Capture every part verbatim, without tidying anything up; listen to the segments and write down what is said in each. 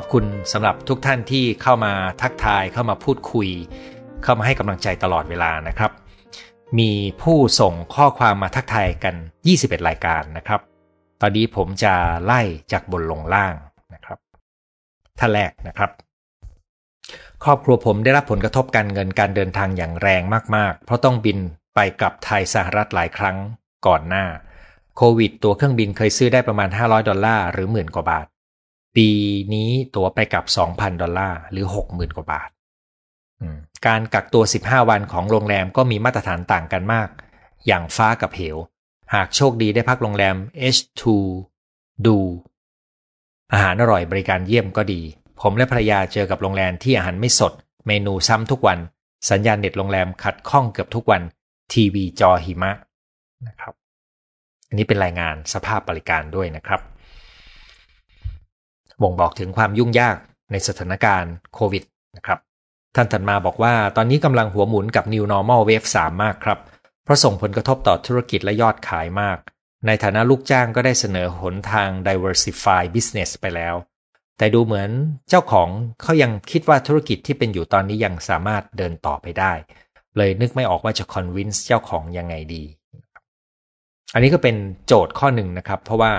ขอบคุณสำหรับทุกท่านที่เข้ามาทักทายเข้ามาพูดคุยเข้ามาให้กำลังใจตลอดเวลานะครับมีผู้ส่งข้อความมาทักทายกันยี่สิบเอ็ดรายการนะครับตอนนี้ผมจะไล่จากบนลงล่างนะครับท่านแรกนะครับครอบครัวผมได้รับผลกระทบการเงินการเดินทางอย่างแรงมากๆเพราะต้องบินไปกลับไทยสหรัฐหลายครั้งก่อนหน้าโควิดตัวเครื่องบินเคยซื้อได้ประมาณห้าร้อยดอลลาร์หรือหมื่นกว่าบาทปีนี้ตัวไปกลับ สองพันดอลลาร์หรือ หกหมื่น กว่าบาทการกักตัวสิบห้าวันของโรงแรมก็มีมาตรฐานต่างกันมากอย่างฟ้ากับเหวหากโชคดีได้พักโรงแรม เอช ทู ดูอาหารอร่อยบริการเยี่ยมก็ดีผมและภรรยาเจอกับโรงแรมที่อาหารไม่สดเมนูซ้ำทุกวันสัญญาณเน็ตโรงแรมขัดข้องเกือบทุกวันทีวีจอหิมะนะครับอันนี้เป็นรายงานสภาพบริการด้วยนะครับบ่งบอกถึงความยุ่งยากในสถานการณ์โควิดนะครับท่านถัดมาบอกว่าตอนนี้กำลังหัวหมุนกับ New Normal Wave สาม มากครับเพราะส่งผลกระทบต่อธุรกิจและยอดขายมากในฐานะลูกจ้างก็ได้เสนอหนทาง Diversify Business ไปแล้วแต่ดูเหมือนเจ้าของเขายังคิดว่าธุรกิจที่เป็นอยู่ตอนนี้ยังสามารถเดินต่อไปได้เลยนึกไม่ออกว่าจะ Convince เจ้าของยังไงดีอันนี้ก็เป็นโจทย์ข้อหนึ่งนะครับเพราะว่า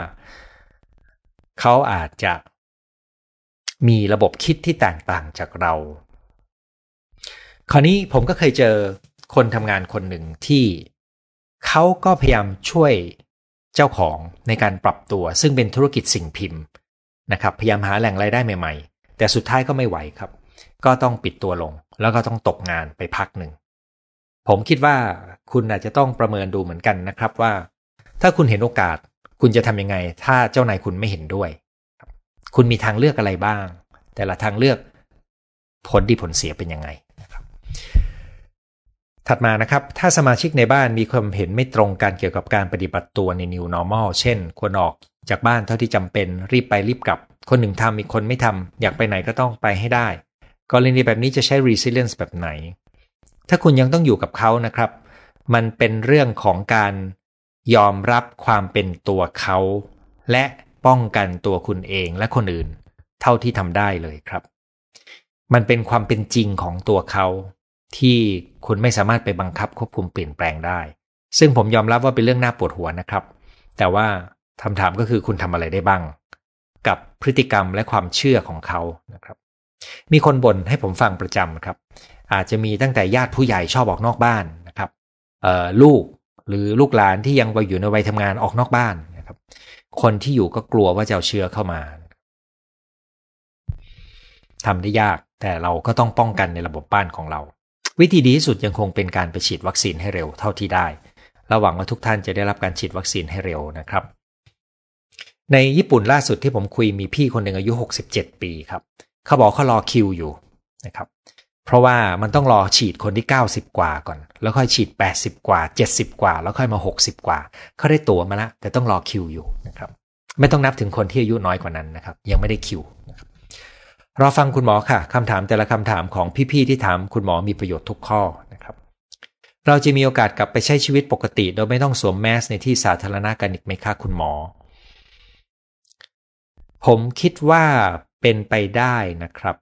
เขาอาจจะมีระบบคิดที่แตกต่างจากเราคราวนี้ผมก็เคยเจอคนทำงานคนหนึ่งที่เขาก็พยายามช่วยเจ้าของในการปรับตัวซึ่งเป็นธุรกิจสิ่งพิมพ์นะครับพยายามหาแหล่งรายได้ใหม่ๆแต่สุดท้ายก็ไม่ไหวครับก็ต้องปิดตัวลงแล้วก็ต้องตกงานไปพักหนึ่งผมคิดว่าคุณอาจจะต้องประเมินดูเหมือนกันนะครับว่าถ้าคุณเห็นโอกาสคุณจะทำยังไงถ้าเจ้านายคุณไม่เห็นด้วยคุณมีทางเลือกอะไรบ้างแต่ละทางเลือกผลดีผลเสียเป็นยังไงนะครับถัดมานะครับถ้าสมาชิกในบ้านมีความเห็นไม่ตรงกันเกี่ยวกับการปฏิบัติตัวใน New Normal เช่นควรออกจากบ้านเท่าที่จำเป็นรีบไปรีบกลับคนหนึ่งทำอีกคนไม่ทำอยากไปไหนก็ต้องไปให้ได้กรณีแบบนี้จะใช้ Resilience แบบไหนถ้าคุณยังต้องอยู่กับเขานะครับมันเป็นเรื่องของการยอมรับความเป็นตัวเขาและป้องกันตัวคุณเองและคนอื่นเท่าที่ทำได้เลยครับมันเป็นความเป็นจริงของตัวเขาที่คุณไม่สามารถไปบังคับควบคุมเปลี่ยนแปลงได้ซึ่งผมยอมรับว่าเป็นเรื่องน่าปวดหัวนะครับแต่ว่าคำถามก็คือคุณทำอะไรได้บ้างกับพฤติกรรมและความเชื่อของเขานะครับมีคนบ่นให้ผมฟังประจำครับอาจจะมีตั้งแต่ญาติผู้ใหญ่ชอบออกนอกบ้านนะครับลูกหรือลูกหลานที่ยังวัยอยู่ในวัยทำงานออกนอกบ้านนะครับคนที่อยู่ก็กลัวว่าจะเอาเชื้อเข้ามาทำได้ยากแต่เราก็ต้องป้องกันในระบบบ้านของเราวิธีดีที่สุดยังคงเป็นการไปฉีดวัคซีนให้เร็วเท่าที่ได้เราหวังว่าทุกท่านจะได้รับการฉีดวัคซีนให้เร็วนะครับในญี่ปุ่นล่าสุดที่ผมคุยมีพี่คนหนึ่งอายุหกสิบเจ็ดปีครับเขาบอกเขารอคิวอยู่นะครับเพราะว่ามันต้องรอฉีดคนที่เก้าสิบกว่าก่อนแล้วค่อยฉีดแปดสิบกว่าเจ็ดสิบกว่าแล้วค่อยมาหกสิบกว่าเขาได้ตั๋วมาแล้วแต่ต้องรอคิวอยู่นะครับไม่ต้องนับถึงคนที่อายุน้อยกว่านั้นนะครับยังไม่ได้คิวนะครับรอฟังคุณหมอค่ะคำถามแต่ละคำถามของพี่ๆที่ถามคุณหมอมีประโยชน์ทุกข้อนะครับเราจะมีโอกาสกลับไปใช้ชีวิตปกติโดยไม่ต้องสวมแมสในที่สาธารณะกันอีกไหมคะคุณหมอผมคิดว่าเป็นไปได้นะครับ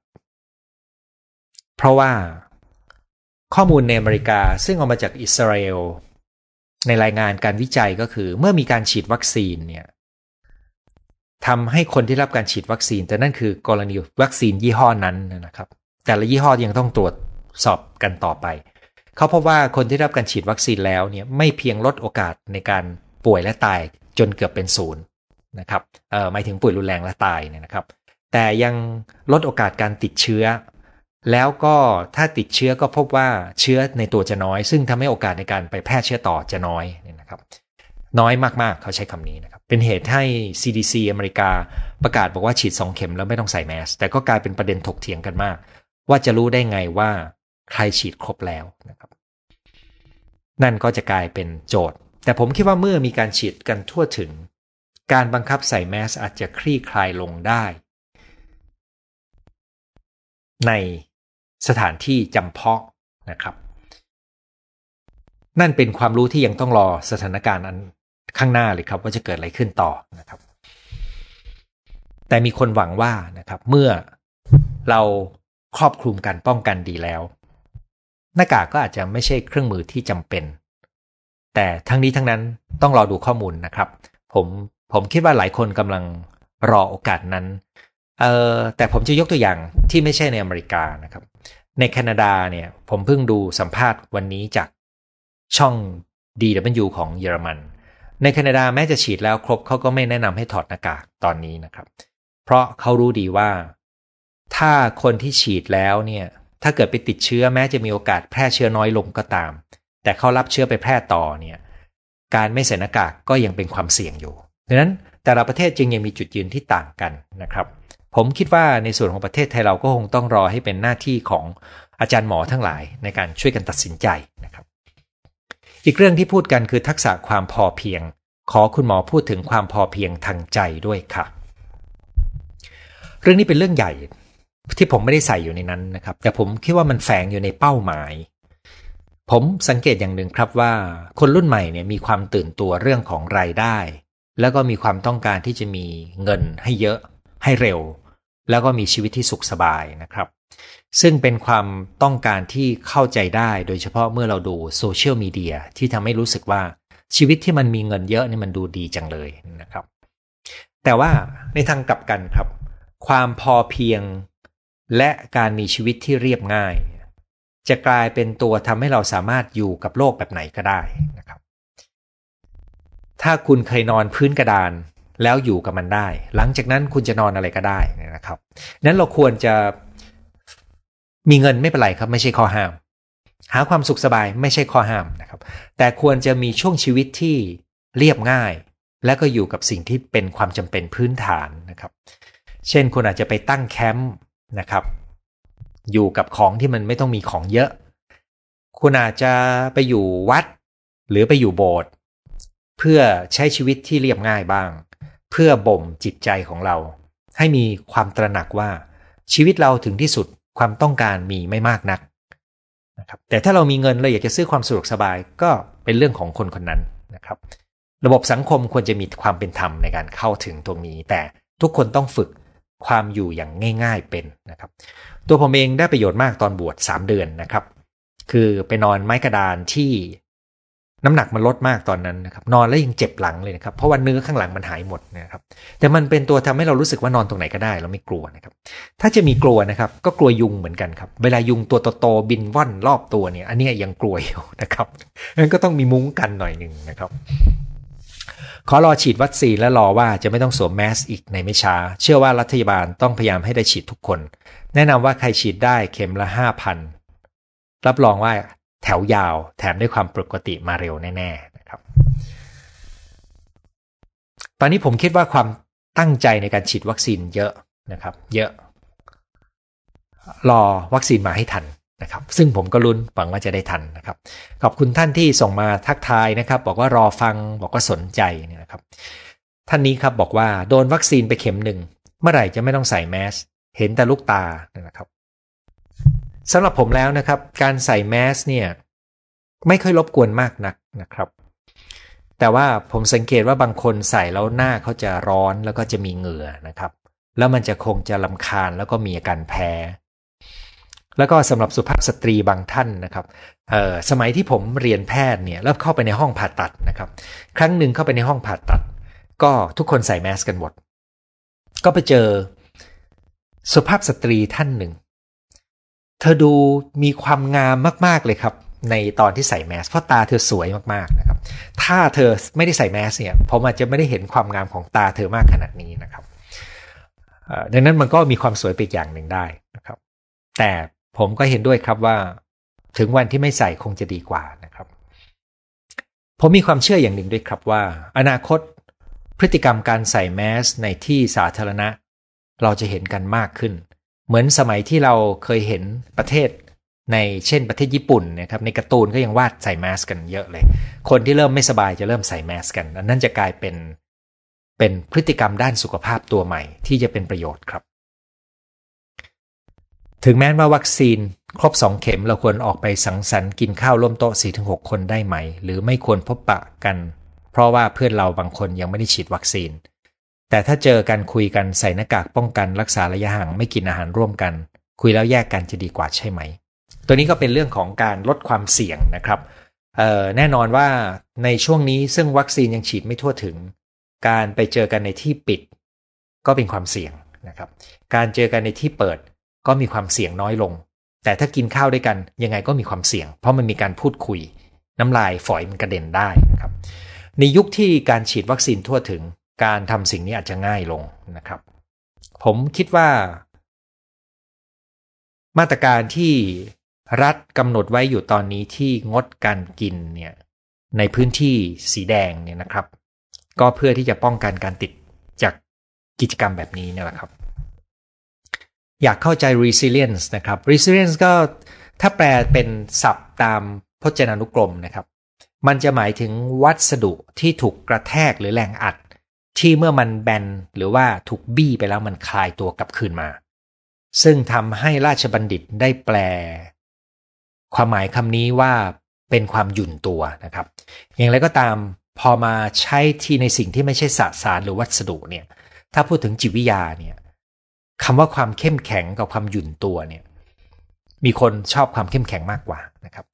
เพราะว่าข้อมูลในอเมริกาซึ่งออกมาจากอิสราเอลในรายงานการวิจัยก็คือเมื่อมีการฉีดวัคซีนเนี่ยทำให้คนที่รับการฉีดวัคซีนแต่นั่นคือกรณีวัคซีนยี่ห้อนั้นนะครับแต่ละยี่ห้อยังต้องตรวจสอบกันต่อไปเขาพบว่าคนที่รับการฉีดวัคซีนแล้วเนี่ยไม่เพียงลดโอกาสในการป่วยและตายจนเกือบเป็นศูนย์นะครับเอ่อหมายถึงป่วยรุนแรงและตายเนี่ยนะครับแต่ยังลดโอกาสการติดเชื้อแล้วก็ถ้าติดเชื้อก็พบว่าเชื้อในตัวจะน้อยซึ่งทำให้โอกาสในการไปแพร่เชื้อต่อจะน้อยเนี่ยนะครับน้อยมากๆเขาใช้คำนี้นะครับเป็นเหตุให้ ซี ดี ซี อเมริกาประกาศบอกว่าฉีดสองเข็มแล้วไม่ต้องใส่แมสแต่ก็กลายเป็นประเด็นถกเถียงกันมากว่าจะรู้ได้ไงว่าใครฉีดครบแล้วนะครับนั่นก็จะกลายเป็นโจทย์แต่ผมคิดว่าเมื่อมีการฉีดกันทั่วถึงการบังคับใส่แมสอาจจะคลี่คลายลงได้ในสถานที่จำเพาะนะครับนั่นเป็นความรู้ที่ยังต้องรอสถานการณ์อันข้างหน้าเลยครับว่าจะเกิดอะไรขึ้นต่อนะครับ แต่มีคนหวังว่านะครับเมื่อเราครอบคลุมการป้องกันดีแล้วหน้ากากก็อาจจะไม่ใช่เครื่องมือที่จำเป็นแต่ทั้งนี้ทั้งนั้นต้องรอดูข้อมูลนะครับผมผมคิดว่าหลายคนกำลังรอโอกาสนั้นเอ่อแต่ผมจะยกตัวอย่างที่ไม่ใช่ในอเมริกานะครับในแคนาดาเนี่ยผมเพิ่งดูสัมภาษณ์วันนี้จากช่อง ดี ดับเบิลยู ของเยอรมันในแคนาดาแม้จะฉีดแล้วครบเขาก็ไม่แนะนำให้ถอดหน้ากากตอนนี้นะครับเพราะเขารู้ดีว่าถ้าคนที่ฉีดแล้วเนี่ยถ้าเกิดไปติดเชื้อแม้จะมีโอกาสแพร่เชื้อน้อยลงก็ตามแต่เขารับเชื้อไปแพร่ต่อเนี่ยการไม่ใส่หน้ากากก็ยังเป็นความเสี่ยงอยู่ดังนั้นแต่ละประเทศจึงยังมีจุดยืนที่ต่างกันนะครับผมคิดว่าในส่วนของประเทศไทยเราก็คงต้องรอให้เป็นหน้าที่ของอาจารย์หมอทั้งหลายในการช่วยกันตัดสินใจนะครับอีกเรื่องที่พูดกันคือทักษะความพอเพียงขอคุณหมอพูดถึงความพอเพียงทางใจด้วยค่ะเรื่องนี้เป็นเรื่องใหญ่ที่ผมไม่ได้ใส่อยู่ในนั้นนะครับแต่ผมคิดว่ามันแฝงอยู่ในเป้าหมายผมสังเกตอย่างหนึ่งครับว่าคนรุ่นใหม่เนี่ยมีความตื่นตัวเรื่องของรายได้แล้วก็มีความต้องการที่จะมีเงินให้เยอะให้เร็วแล้วก็มีชีวิตที่สุขสบายนะครับซึ่งเป็นความต้องการที่เข้าใจได้โดยเฉพาะเมื่อเราดูโซเชียลมีเดียที่ทำให้รู้สึกว่าชีวิตที่มันมีเงินเยอะนี่มันดูดีจังเลยนะครับแต่ว่าในทางกลับกันครับความพอเพียงและการมีชีวิตที่เรียบง่ายจะกลายเป็นตัวทำให้เราสามารถอยู่กับโลกแบบไหนก็ได้นะครับถ้าคุณเคยนอนพื้นกระดานแล้วอยู่กับมันได้หลังจากนั้นคุณจะนอนอะไรก็ได้นะครับนั้นเราควรจะมีเงินไม่เป็นไรครับไม่ใช่ข้อห้ามหาความสุขสบายไม่ใช่ข้อห้ามนะครับแต่ควรจะมีช่วงชีวิตที่เรียบง่ายและก็อยู่กับสิ่งที่เป็นความจำเป็นพื้นฐานนะครับเช่นคุณอาจจะไปตั้งแคมป์นะครับอยู่กับของที่มันไม่ต้องมีของเยอะคุณอาจจะไปอยู่วัดหรือไปอยู่โบสถ์เพื่อใช้ชีวิตที่เรียบง่ายบ้างเพื่อบ่มจิตใจของเราให้มีความตระหนักว่าชีวิตเราถึงที่สุดความต้องการมีไม่มากนักนะครับแต่ถ้าเรามีเงินเราอยากจะซื้อความสะดวกสบายก็เป็นเรื่องของคนคนนั้นนะครับระบบสังคมควรจะมีความเป็นธรรมในการเข้าถึงตรงนี้แต่ทุกคนต้องฝึกความอยู่อย่างง่ายๆเป็นนะครับตัวผมเองได้ประโยชน์มากตอนบวชสามเดือนนะครับคือไปนอนไม้กระดานที่น้ำหนักมันลดมากตอนนั้นนะครับนอนแล้วยังเจ็บหลังเลยนะครับเพราะว่าเนื้อข้างหลังมันหายหมดนะครับแต่มันเป็นตัวทำให้เรารู้สึกว่านอนตรงไหนก็ได้เราไม่กลัวนะครับถ้าจะมีกลัวนะครับก็กลัวยุงเหมือนกันครับเวลายุงตัวโตๆบินว่อนรอบตัวเนี่ยอันนี้ยังกลัวอยู่นะครับงั้นก็ต้องมีมุ้งกันหน่อยนึงนะครับขอรอฉีดวัคซีนและรอว่าจะไม่ต้องสวมแมสอีกในไม่ช้าเชื่อว่ารัฐบาลต้องพยายามให้ได้ฉีดทุกคนแนะนำว่าใครฉีดได้เข็มละ ห้าพัน รับรองว่าแถวยาวแถมด้วยความปกติมาเร็วแน่ๆนะครับตอนนี้ผมคิดว่าความตั้งใจในการฉีดวัคซีนเยอะนะครับเยอะรอวัคซีนมาให้ทันนะครับซึ่งผมก็ลุ้นหวังว่าจะได้ทันนะครับขอบคุณท่านที่ส่งมาทักทายนะครับบอกว่ารอฟังบอกว่าสนใจเนี่ยนะครับท่านนี้ครับบอกว่าโดนวัคซีนไปเข็มหนึ่งเมื่อไหร่จะไม่ต้องใส่แมสเห็นแต่ลูกตานะครับสำหรับผมแล้วนะครับการใส่แมสเนี่ยไม่ค่อยรบกวนมากนักนะครับแต่ว่าผมสังเกตว่าบางคนใส่แล้วหน้าเขาจะร้อนแล้วก็จะมีเหงื่อนะครับแล้วมันจะคงจะรำคาญแล้วก็มีอาการแพ้แล้วก็สำหรับสุภาพสตรีบางท่านนะครับเอ่อสมัยที่ผมเรียนแพทย์เนี่ยแล้วเข้าไปในห้องผ่าตัดนะครับครั้งหนึ่งเข้าไปในห้องผ่าตัดก็ทุกคนใส่แมสกันหมดก็ไปเจอสุภาพสตรีท่านหนึ่งเธอดูมีความงามมากๆเลยครับในตอนที่ใส่แมสเพราะตาเธอสวยมากๆนะครับถ้าเธอไม่ได้ใส่แมสเนี่ยผมอาจจะไม่ได้เห็นความงามของตาเธอมากขนาดนี้นะครับดังนั้นมันก็มีความสวยไปอย่างหนึ่งได้นะครับแต่ผมก็เห็นด้วยครับว่าถึงวันที่ไม่ใส่คงจะดีกว่านะครับผมมีความเชื่ออย่างหนึ่งด้วยครับว่าอนาคตพฤติกรรมการใส่แมสในที่สาธารณะเราจะเห็นกันมากขึ้นเหมือนสมัยที่เราเคยเห็นประเทศในเช่นประเทศญี่ปุ่นนะครับในการ์ตูนก็ยังวาดใส่แมสกันเยอะเลยคนที่เริ่มไม่สบายจะเริ่มใส่แมสกันอันนั้นจะกลายเป็นเป็นพฤติกรรมด้านสุขภาพตัวใหม่ที่จะเป็นประโยชน์ครับถึงแม้ว่าวัคซีนครบสองเข็มเราควรออกไปสังสรรค์กินข้าวร่วมโต๊ะ สี่ถึงหก คนได้ไหมหรือไม่ควรพบปะกันเพราะว่าเพื่อนเราบางคนยังไม่ได้ฉีดวัคซีน แต่ถ้าเจอกันคุยกันใส่หน้ากากป้องกันรักษาระยะห่างไม่กินอาหารร่วมกันคุยแล้วแยกกันจะดีกว่าใช่ไหมตัวนี้ก็เป็นเรื่องของการลดความเสี่ยงนะครับแน่นอนว่าในช่วงนี้ซึ่งวัคซีนยังฉีดไม่ทั่วถึงการไปเจอกันในที่ปิดก็เป็นความเสี่ยงนะครับการเจอกันในที่เปิดก็มีความเสี่ยงน้อยลงแต่ถ้ากินข้าวด้วยกันยังไงก็มีความเสี่ยงเพราะมันมีการพูดคุยน้ำลายฝอยมันกระเด็นได้นะครับในยุคที่การฉีดวัคซีนทั่วถึงการทำสิ่งนี้อาจจะง่ายลงนะครับผมคิดว่ามาตรการที่รัฐกำหนดไว้อยู่ตอนนี้ที่งดการกินเนี่ยในพื้นที่สีแดงเนี่ยนะครับก็เพื่อที่จะป้องกันการติดจากกิจกรรมแบบนี้เนี่ยแหละครับอยากเข้าใจ resilience นะครับ resilience ก็ถ้าแปลเป็นศัพท์ตามพจนานุกรมนะครับมันจะหมายถึงวัสดุที่ถูกกระแทกหรือแรงอัดที่เมื่อมันแบนหรือว่าถูกบี้ไปแล้วมันคลายตัวกลับคืนมาซึ่งทำให้ราชบัณฑิตได้แปลความหมายคำนี้ว่าเป็นความหยุ่นตัวนะครับอย่างไรก็ตามพอมาใช้ที่ในสิ่งที่ไม่ใช่สสารหรือวัสดุเนี่ยถ้าพูดถึงจิตวิทยาเนี่ยคำว่าความเข้มแข็งกับความหยุ่นตัวเนี่ยมีคนชอบความเข้มแข็งมากกว่านะครับ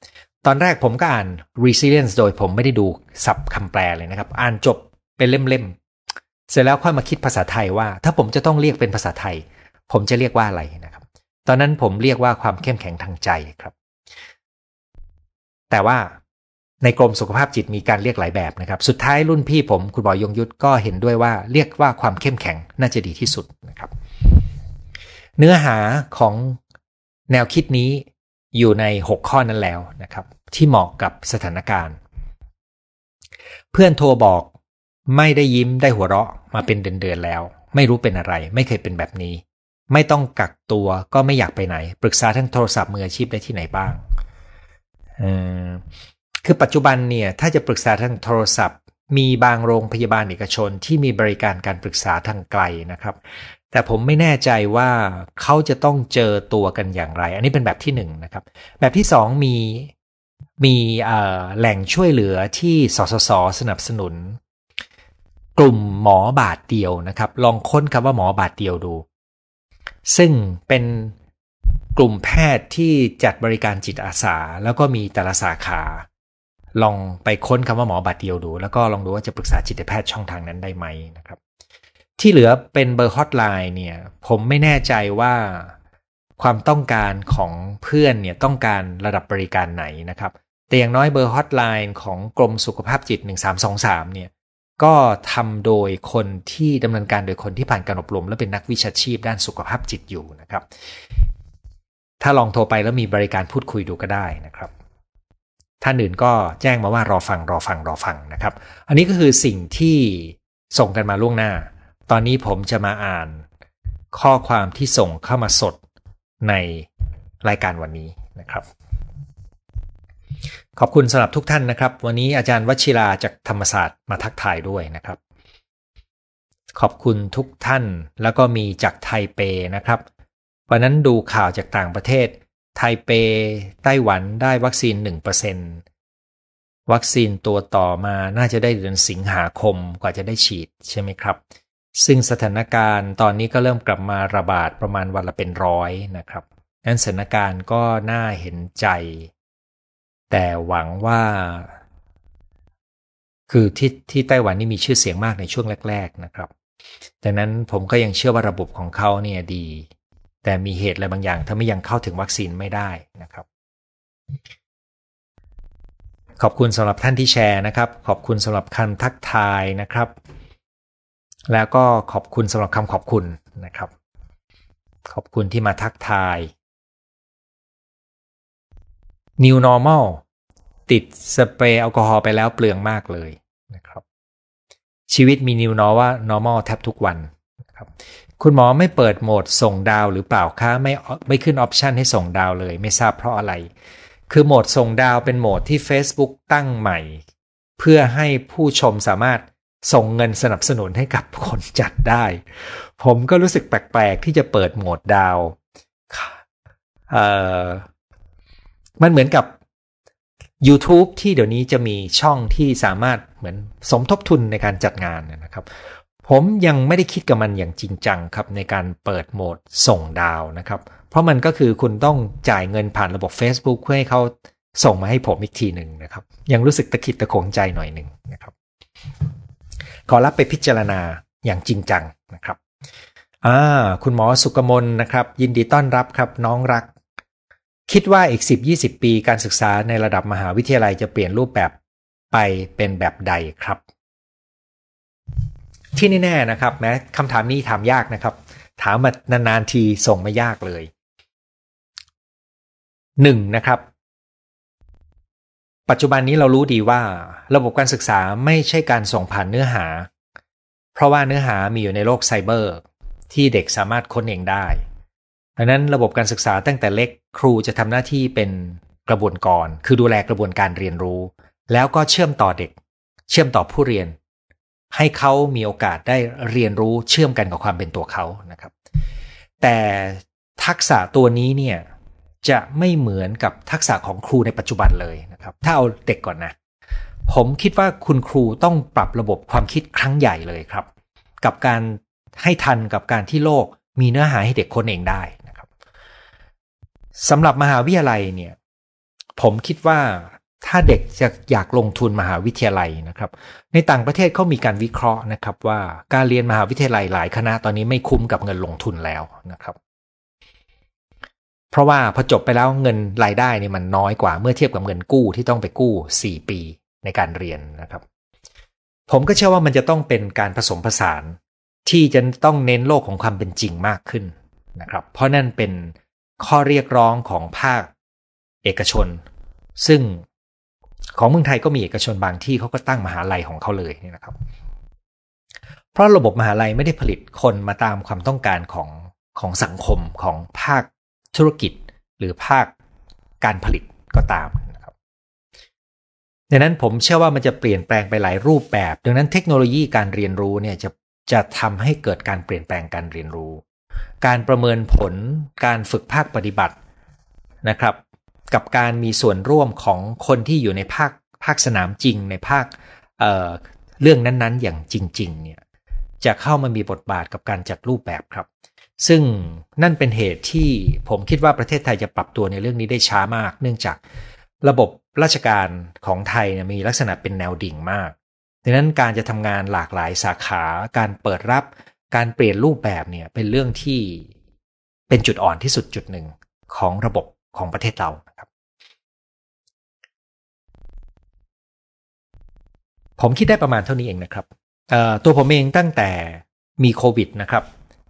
ตอนแรกผมก็อ่าน resilience โดยผมไม่ได้ดูศัพท์คำแปลเลยนะครับอ่านจบเป็นเล่มๆเสร็จแล้วค่อยมาคิดภาษาไทยว่าถ้าผมจะต้องเรียกเป็นภาษาไทยผมจะเรียกว่าอะไรนะครับตอนนั้นผมเรียกว่าความเข้มแข็งทางใจครับแต่ว่าในกรมสุขภาพจิตมีการเรียกหลายแบบนะครับสุดท้ายรุ่นพี่ผมคุณหมอยงยุทธก็เห็นด้วยว่าเรียกว่าความเข้มแข็งน่าจะดีที่สุดนะครับเนื้อหาของแนวคิดนี้อยู่ในหกข้อนั้นแล้วนะครับที่เหมาะกับสถานการณ์เพื่อนโทรบอกไม่ได้ยิ้มได้หัวเราะมาเป็นเดือนๆแล้วไม่รู้เป็นอะไรไม่เคยเป็นแบบนี้ไม่ต้องกักตัวก็ไม่อยากไปไหนปรึกษาทางโทรศัพท์มืออาชีพได้ที่ไหนบ้างคือปัจจุบันเนี่ยถ้าจะปรึกษาทางโทรศัพท์มีบางโรงพยาบาลเอกชนที่มีบริการการปรึกษาทางไกลนะครับแต่ผมไม่แน่ใจว่าเขาจะต้องเจอตัวกันอย่างไรอันนี้เป็นแบบที่หนึ่งนะครับแบบที่สองมีมีแหล่งช่วยเหลือที่สสส.สนับสนุนกลุ่มหมอบาทเดียวนะครับลองค้นคำว่าหมอบาทเดียวดูซึ่งเป็นกลุ่มแพทย์ที่จัดบริการจิตอาสาแล้วก็มีแต่ละสาขาลองไปค้นคำว่าหมอบาทเดียวดูแล้วก็ลองดูว่าจะปรึกษาจิตแพทย์ช่องทางนั้นได้ไหมนะครับที่เหลือเป็นเบอร์ฮอตไลน์เนี่ยผมไม่แน่ใจว่าความต้องการของเพื่อนเนี่ยต้องการระดับบริการไหนนะครับแต่อย่างน้อยเบอร์ฮอตไลน์ของกรมสุขภาพจิตหนึ่งสามสองสามเนี่ยก็ทำโดยคนที่ดำเนินการโดยคนที่ผ่านการอบรมและเป็นนักวิชาชีพด้านสุขภาพจิตอยู่นะครับถ้าลองโทรไปแล้วมีบริการพูดคุยดูก็ได้นะครับท่านอื่นก็แจ้งมาว่ารอฟังรอฟังรอฟังนะครับอันนี้ก็คือสิ่งที่ส่งกันมาล่วงหน้าตอนนี้ผมจะมาอ่านข้อความที่ส่งเข้ามาสดในรายการวันนี้นะครับขอบคุณสำหรับทุกท่านนะครับวันนี้อาจารย์วชิราจากธรรมศาสตร์มาทักทายด้วยนะครับขอบคุณทุกท่านแล้วก็มีจากไทเปนะครับวันนั้นดูข่าวจากต่างประเทศไทเปไต้หวันได้วัคซีน หนึ่งเปอร์เซ็นต์ วัคซีนตัวต่อมาน่าจะได้เดือนสิงหาคมกว่าจะได้ฉีดใช่ไหมครับซึ่งสถานการณ์ตอนนี้ก็เริ่มกลับมาระบาดประมาณวันละเป็นร้อยนะครับนั้นสถานการณ์ก็น่าเห็นใจแต่หวังว่าคือที่ที่ไต้หวันนี่มีชื่อเสียงมากในช่วงแรกๆนะครับดังนั้นผมก็ยังเชื่อว่าระบบของเขาเนี่ยดีแต่มีเหตุอะไรบางอย่างถ้าไม่ยังเข้าถึงวัคซีนไม่ได้นะครับขอบคุณสำหรับท่านที่แชร์นะครับขอบคุณสำหรับคำทักทายนะครับแล้วก็ขอบคุณสำหรับคำขอบคุณนะครับขอบคุณที่มาทักทาย New Normal ติดสเปรย์แอลกอฮอล์ไปแล้วเปลืองมากเลยนะครับชีวิตมี New Normal ว่า Normal แทบทุกวันนะครับคุณหมอไม่เปิดโหมดส่งดาวหรือเปล่าคะไม่ไม่ขึ้นออปชันให้ส่งดาวเลยไม่ทราบเพราะอะไรคือโหมดส่งดาวเป็นโหมดที่ Facebook ตั้งใหม่เพื่อให้ผู้ชมสามารถส่งเงินสนับสนุนให้กับคนจัดได้ผมก็รู้สึกแปลกๆที่จะเปิดโหมดดาวเอ่อมันเหมือนกับ YouTube ที่เดี๋ยวนี้จะมีช่องที่สามารถเหมือนสมทบทุนในการจัดงานนะครับผ ผมยังไม่ได้คิดกับมันอย่างจริงจังครับในการเปิดโหมดส่งดาวนะครับเพราะมันก็คือคุณต้องจ่ายเงินผ่านระบบ Facebook เพื่อให้เขาส่งมาให้ผมอีกทีหนึ่งนะครับยังรู้สึกตะขิดตะขวงใจหน่อยหนึ่งนะครับขอรับไปพิจารณาอย่างจริงจังนะครับอ่าคุณหมอสุกมลนะครับยินดีต้อนรับครับน้องรักคิดว่าอีก สิบถึงยี่สิบ ปีการศึกษาในระดับมหาวิทยาลัยจะเปลี่ยนรูปแบบไปเป็นแบบใดครับที่แน่ๆนะครับแม้คำถามนี้ถามยากนะครับถามมานานๆทีส่งไม่ยากเลยหนึ่งนะครับปัจจุบันนี้เรารู้ดีว่าระบบการศึกษาไม่ใช่การส่งผ่านเนื้อหาเพราะว่าเนื้อหามีอยู่ในโลกไซเบอร์ที่เด็กสามารถค้นเองได้ดังนั้นระบบการศึกษาตั้งแต่เล็กครูจะทำหน้าที่เป็นกระบวนกรคือดูแลกระบวนการเรียนรู้แล้วก็เชื่อมต่อเด็กเชื่อมต่อผู้เรียนให้เขามีโอกาสได้เรียนรู้เชื่อมกันกับความเป็นตัวเขานะครับแต่ทักษะตัวนี้เนี่ยจะไม่เหมือนกับทักษะของครูในปัจจุบันเลยนะครับถ้าเอาเด็กก่อนนะผมคิดว่าคุณครูต้องปรับระบบความคิดครั้งใหญ่เลยครับกับการให้ทันกับการที่โลกมีเนื้อหาให้เด็กค้นเองได้นะครับสำหรับมหาวิทยาลัยเนี่ยผมคิดว่าถ้าเด็กจะอยากลงทุนมหาวิทยาลัยนะครับในต่างประเทศเขามีการวิเคราะห์นะครับว่าการเรียนมหาวิทยาลัยหลายคณะตอนนี้ไม่คุ้มกับเงินลงทุนแล้วนะครับเพราะว่าพอจบไปแล้วเงินรายได้เนี่ยมันน้อยกว่าเมื่อเทียบกับเงินกู้ที่ต้องไปกู้สี่ปีในการเรียนนะครับผมก็เชื่อว่ามันจะต้องเป็นการผสมผสานที่จะต้องเน้นโลกของความเป็นจริงมากขึ้นนะครับเพราะนั่นเป็นข้อเรียกร้องของภาคเอกชนซึ่งของเมืองไทยก็มีเอกชนบางที่เขาก็ตั้งมหาลัยของเขาเลยนี่นะครับเพราะระบบมหาลัยไม่ได้ผลิตคนมาตามความต้องการของของสังคมของภาคธุรกิจหรือภาคการผลิตก็ตามนะครับดังนั้นผมเชื่อว่ามันจะเปลี่ยนแปลงไปหลายรูปแบบดังนั้นเทคโนโลยีการเรียนรู้เนี่ยจะจะทำให้เกิดการเปลี่ยนแปลงการเรียนรู้การประเมินผลการฝึกภาคปฏิบัตินะครับกับการมีส่วนร่วมของคนที่อยู่ในภาคภาคสนามจริงในภาค เอ่อ เรื่องนั้นๆอย่างจริงๆเนี่ยจะเข้ามามีบทบาทกับการจัดรูปแบบครับซึ่งนั่นเป็นเหตุที่ผมคิดว่าประเทศไทยจะปรับตัวในเรื่องนี้ได้ช้ามากเนื่องจากระบบราชการของไทยมีลักษณะเป็นแนวดิ่งมากดังนั้นการจะทำงานหลากหลายสาขาการเปิดรับการเปลี่ยนรูปแบบเนี่ยเป็นเรื่องที่เป็นจุดอ่อนที่สุดจุดหนึ่งของระบบของประเทศเรานะครับผมคิดได้ประมาณเท่านี้เองนะครับตัวผมเองตั้งแต่มีโควิดนะครับ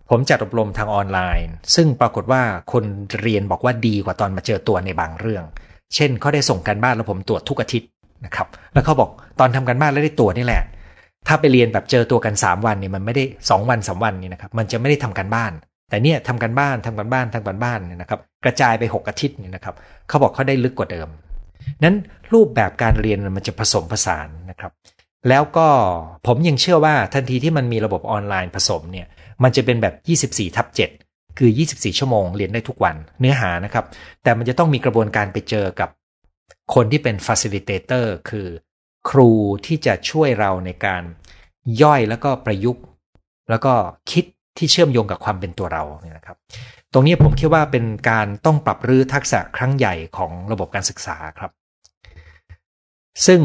ผมจัดอบรมทางออนไลน์ซึ่งปรากฏว่าคนเรียนบอกว่าดีกว่าตอนมาเจอตัวในบางเรื่องเช่นเขาได้ส่งการบ้านแล้วผมตรวจทุกอาทิตย์นะครับแล้วเขาบอกตอนทำการบ้านแล้วได้ตรวจนี่แหละถ้าไปเรียนแบบเจอตัวกันสามวันเนี่ยมันไม่ได้สองวันสามวันนี่นะครับมันจะไม่ได้ทำการบ้านแต่เนี่ยทำการบ้านทำการบ้านทำการบ้านเนี่ยนะครับกระจายไปหกอาทิตย์เนี่ยนะครับเขาบอกเขาได้ลึกกว่าเดิมนั้นรูปแบบการเรียนมันจะผสมผสานนะครับแล้วก็ผมยังเชื่อว่าทันทีที่มันมีระบบออนไลน์ผสมเนี่ยมันจะเป็นแบบ ยี่สิบสี่ทับเจ็ด คือยี่สิบสี่ชั่วโมงเรียนได้ทุกวันเนื้อหานะครับแต่มันจะต้องมีกระบวนการไปเจอกับคนที่เป็น facilitator คือครูที่จะช่วยเราในการย่อยแล้วก็ประยุกต์แล้วก็คิดที่เชื่อมโยงกับความเป็นตัวเราเนี่ยนะครับตรงนี้ผมคิดว่าเป็นการต้องปรับรื้อทักษะครั้งใหญ่ของระบบการศึกษาครับซึ่ง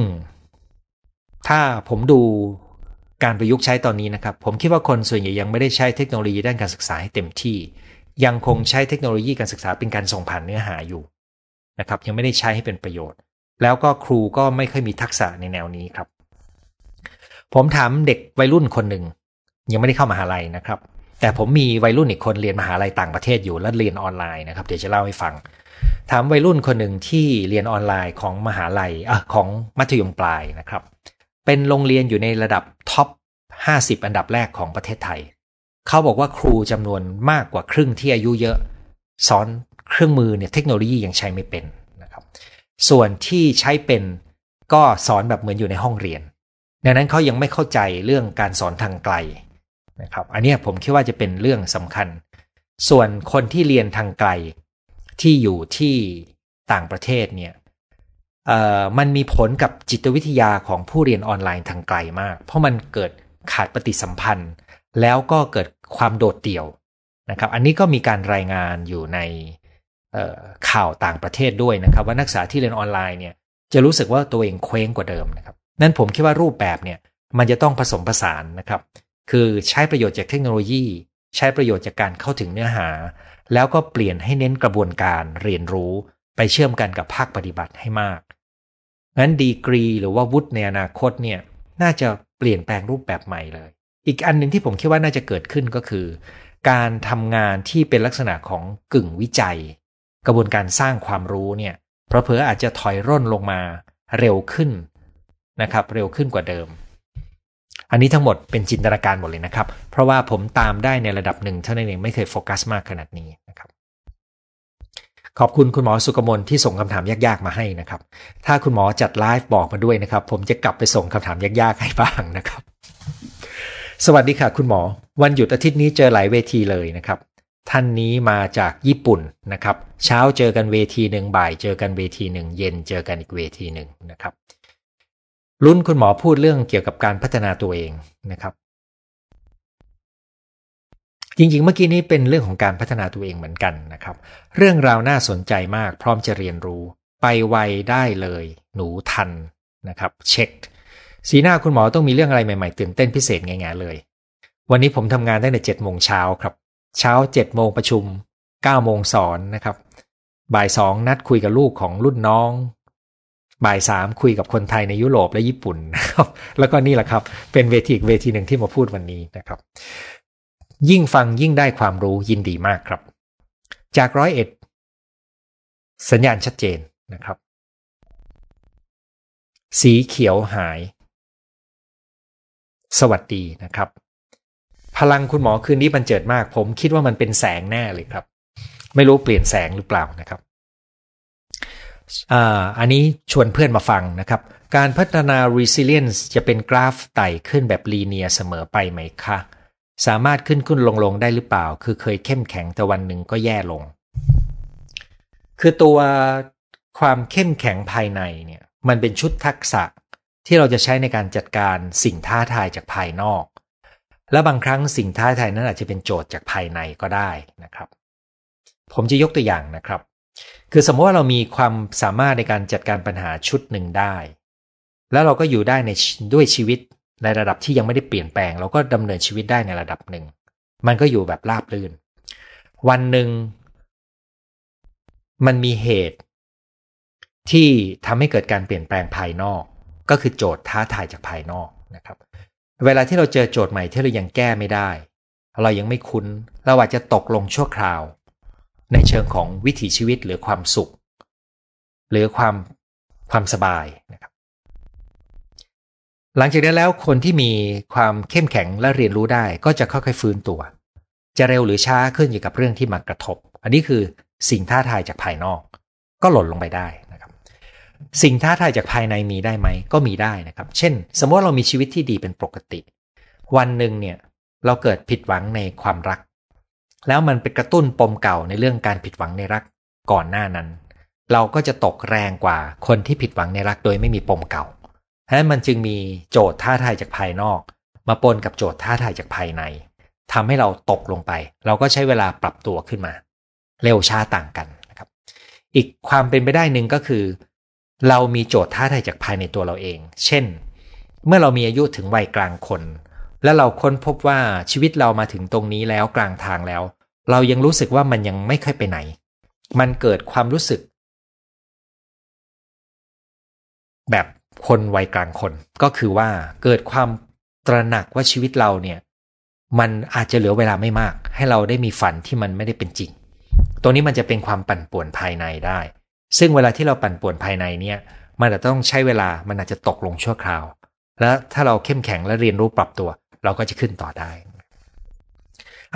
ถ้าผมดูการประยุกต์ใช้ตอนนี้นะครับผมคิดว่าคนส่วนใหญ่ยังไม่ได้ใช้เทคโนโลยีด้านการศึกษาให้เต็มที่ยังคงใช้เทคโนโลยีการศึกษาเป็นการส่งผ่านเนื้อหาอยู่นะครับยังไม่ได้ใช้ให้เป็นประโยชน์แล้วก็ครูก็ไม่ค่อยมีทักษะในแนวนี้ครับผมถามเด็กวัยรุ่นคนหนึ่งยังไม่ได้เข้ามหาลัยนะครับแต่ผมมีวัยรุ่นอีกคนเรียนมหาลัยต่างประเทศอยู่และเรียนออนไลน์นะครับเดี๋ยวจะเล่าให้ฟังถามวัยรุ่นคนหนึ่งที่เรียนออนไลน์ของมหาลัยอ่ะของมัธยมปลายนะครับเป็นโรงเรียนอยู่ในระดับท็อปห้าสิบอันดับแรกของประเทศไทยเขาบอกว่าครูจำนวนมากกว่าครึ่งที่อายุเยอะสอนเครื่องมือเนี่ยเทคโนโลยียังใช้ไม่เป็นนะครับส่วนที่ใช้เป็นก็สอนแบบเหมือนอยู่ในห้องเรียนดังนั้นเขายังไม่เข้าใจเรื่องการสอนทางไกลนะครับอันนี้ผมคิดว่าจะเป็นเรื่องสำคัญส่วนคนที่เรียนทางไกลที่อยู่ที่ต่างประเทศเนี่ยมันมีผลกับจิตวิทยาของผู้เรียนออนไลน์ทางไกลมากเพราะมันเกิดขาดปฏิสัมพันธ์ แล้วก็เกิดความโดดเดี่ยวนะครับอันนี้ก็มีการรายงานอยู่ในข่าวต่างประเทศด้วยนะครับว่านักศึกษาที่เรียนออนไลน์เนี่ยจะรู้สึกว่าตัวเองเคว้งกว่าเดิมนะครับนั่นผมคิดว่ารูปแบบเนี่ยมันจะต้องผสมผสานนะครับคือใช้ประโยชน์จากเทคโนโลยีใช้ประโยชน์จากการเข้าถึงเนื้อหาแล้วก็เปลี่ยนให้เน้นกระบวนการเรียนรู้ไปเชื่อมกันกับภาคปฏิบัติให้มากงั้นดีกรีหรือว่าวุฒิในอนาคตเนี่ยน่าจะเปลี่ยนแปลงรูปแบบใหม่เลยอีกอันนึงที่ผมคิดว่าน่าจะเกิดขึ้นก็คือการทำงานที่เป็นลักษณะของกึ่งวิจัยกระบวนการสร้างความรู้เนี่ยเพราะเผลออาจจะถอยร่นลงมาเร็วขึ้นนะครับเร็วขึ้นกว่าเดิมอันนี้ทั้งหมดเป็นจินตนาการหมดเลยนะครับเพราะว่าผมตามได้ในระดับหนึ่งเท่านั้นเองไม่เคยโฟกัสมากขนาดนี้นะครับขอบคุณคุณหมอสุกมลที่ส่งคำถามยากๆมาให้นะครับถ้าคุณหมอจัดไลฟ์บอกมาด้วยนะครับผมจะกลับไปส่งคำถามยากๆให้บ้างนะครับสวัสดีค่ะคุณหมอวันหยุดอาทิตย์นี้เจอหลายเวทีเลยนะครับท่านนี้มาจากญี่ปุ่นนะครับเช้าเจอกันเวทีหนึ่งบ่ายเจอกันเวทีหนึ่งเย็นเจอกันอีกเวทีหนึ่งนะครับลุ้นคุณหมอพูดเรื่องเกี่ยวกับการพัฒนาตัวเองนะครับจริงๆเมื่อกี้นี้เป็นเรื่องของการพัฒนาตัวเองเหมือนกันนะครับเรื่องราวน่าสนใจมากพร้อมจะเรียนรู้ไปไวได้เลยหนูทันนะครับเช็คสีหน้าคุณหมอต้องมีเรื่องอะไรใหม่ๆตื่นเต้นพิเศษไงๆเลยวันนี้ผมทำงานตั้งแต่เจ็ดโมงเช้าครับเช้าเจ็ดโมงประชุมเก้าโมงสอนนะครับบ่ายสองนัดคุยกับลูกของรุ่นน้องบ่ายสามคุยกับคนไทยในยุโรปและญี่ปุ่นนะครับแล้วก็นี่แหละครับเป็นเวทีอีกเวทีหนึ่งที่มาพูดวันนี้นะครับยิ่งฟังยิ่งได้ความรู้ยินดีมากครับจากร้อยเอ็ดสัญญาณชัดเจนนะครับสีเขียวหายสวัสดีนะครับพลังคุณหมอคืนนี้บันเจิดมากผมคิดว่ามันเป็นแสงแน่เลยครับไม่รู้เปลี่ยนแสงหรือเปล่านะครับอ่าอันนี้ชวนเพื่อนมาฟังนะครับการพัฒนา resilience จะเป็นกราฟไต่ขึ้นแบบ linear เสมอไปไหมคะสามารถขึ้นขึ้นลงลงได้หรือเปล่าคือเคยเข้มแข็งแต่วันหนึ่งก็แย่ลงคือตัวความเข้มแข็งภายในเนี่ยมันเป็นชุดทักษะที่เราจะใช้ในการจัดการสิ่งท้าทายจากภายนอกและบางครั้งสิ่งท้าทายนั้นอาจจะเป็นโจทย์จากภายในก็ได้นะครับผมจะยกตัวอย่างนะครับคือสมมติว่าเรามีความสามารถในการจัดการปัญหาชุดหนึ่งได้แล้วเราก็อยู่ได้ในด้วยชีวิตในระดับที่ยังไม่ได้เปลี่ยนแปลงเราก็ดำเนินชีวิตได้ในระดับหนึ่งมันก็อยู่แบบราบรื่นวันหนึ่งมันมีเหตุที่ทำให้เกิดการเปลี่ยนแปลงภายนอกก็คือโจทย์ท้าทายจากภายนอกนะครับเวลาที่เราเจอโจทย์ใหม่ที่เรายังแก้ไม่ได้เรายังไม่คุ้นเราอาจจะตกลงชั่วคราวในเชิงของวิถีชีวิตหรือความสุขหรือความความสบายนะครับหลังจากนั้นแล้วคนที่มีความเข้มแข็งและเรียนรู้ได้ก็จะค่อยๆฟื้นตัวจะเร็วหรือช้าขึ้นอยู่กับเรื่องที่มากระทบอันนี้คือสิ่งท้าทายจากภายนอกก็หล่นลงไปได้นะครับสิ่งท้าทายจากภายในมีได้ไหมก็มีได้นะครับเช่นสมมติเรามีชีวิตที่ดีเป็นปกติวันหนึ่งเนี่ยเราเกิดผิดหวังในความรักแล้วมันไปกระตุ้นปมเก่าในเรื่องการผิดหวังในรักก่อนหน้านั้นเราก็จะตกแรงกว่าคนที่ผิดหวังในรักโดยไม่มีปมเก่าฉะนั้นมันจึงมีโจทย์ท้าทายจากภายนอกมาปนกับโจทย์ท้าทายจากภายในทำให้เราตกลงไปเราก็ใช้เวลาปรับตัวขึ้นมาเร็วช้าต่างกันนะครับอีกความเป็นไปได้หนึ่งก็คือเรามีโจทย์ท้าทายจากภายในตัวเราเองเช่นเมื่อเรามีอายุถึงวัยกลางคนและเราค้นพบว่าชีวิตเรามาถึงตรงนี้แล้วกลางทางแล้วเรายังรู้สึกว่ามันยังไม่ค่อยไปไหนมันเกิดความรู้สึกแบบคนวัยกลางคนก็คือว่าเกิดความตระหนักว่าชีวิตเราเนี่ยมันอาจจะเหลือเวลาไม่มากให้เราได้มีฝันที่มันไม่ได้เป็นจริงตรงนี้มันจะเป็นความปั่นป่วนภายในได้ซึ่งเวลาที่เราปั่นป่วนภายในเนี่ยมันอาจจะต้องใช้เวลามันอาจจะตกลงชั่วคราวและถ้าเราเข้มแข็งและเรียนรู้ปรับตัวเราก็จะขึ้นต่อได้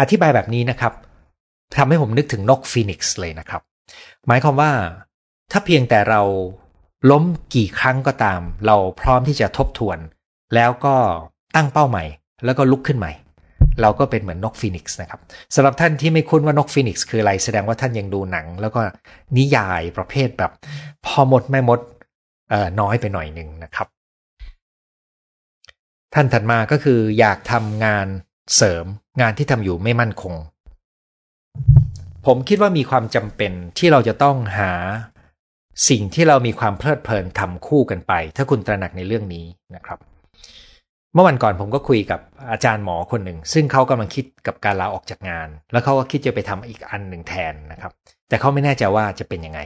อธิบายแบบนี้นะครับทำให้ผมนึกถึงนกฟีนิกซ์เลยนะครับหมายความว่าถ้าเพียงแต่เราล้มกี่ครั้งก็ตามเราพร้อมที่จะทบทวนแล้วก็ตั้งเป้าใหม่แล้วก็ลุกขึ้นใหม่เราก็เป็นเหมือนนกฟีนิกซ์นะครับสำหรับท่านที่ไม่คุ้นว่านกฟีนิกซ์คืออะไรแสดงว่าท่านยังดูหนังแล้วก็นิยายประเภทแบบพอมดแม่มดเอ่อน้อยไปหน่อยหนึ่งนะครับท่านถัดมาก็คืออยากทำงาน เสริมงานที่ทำอยู่ไม่มั่นคงผมคิดว่ามีความจำเป็นที่เราจะต้องหาสิ่งที่เรามีความเพลิดเพลินทำคู่กันไปถ้าคุณตระหนักในเรื่องนี้นะครับเมื่อวันก่อนผมก็คุยกับอาจารย์หมอคนหนึ่งซึ่งเขากำลังคิดกับการลาออกจากงานแล้วเขาก็คิดจะไปทำอีกอันหนึ่งแทนนะครับแต่เขาไม่แน่ใจว่าจะเป็นยังไง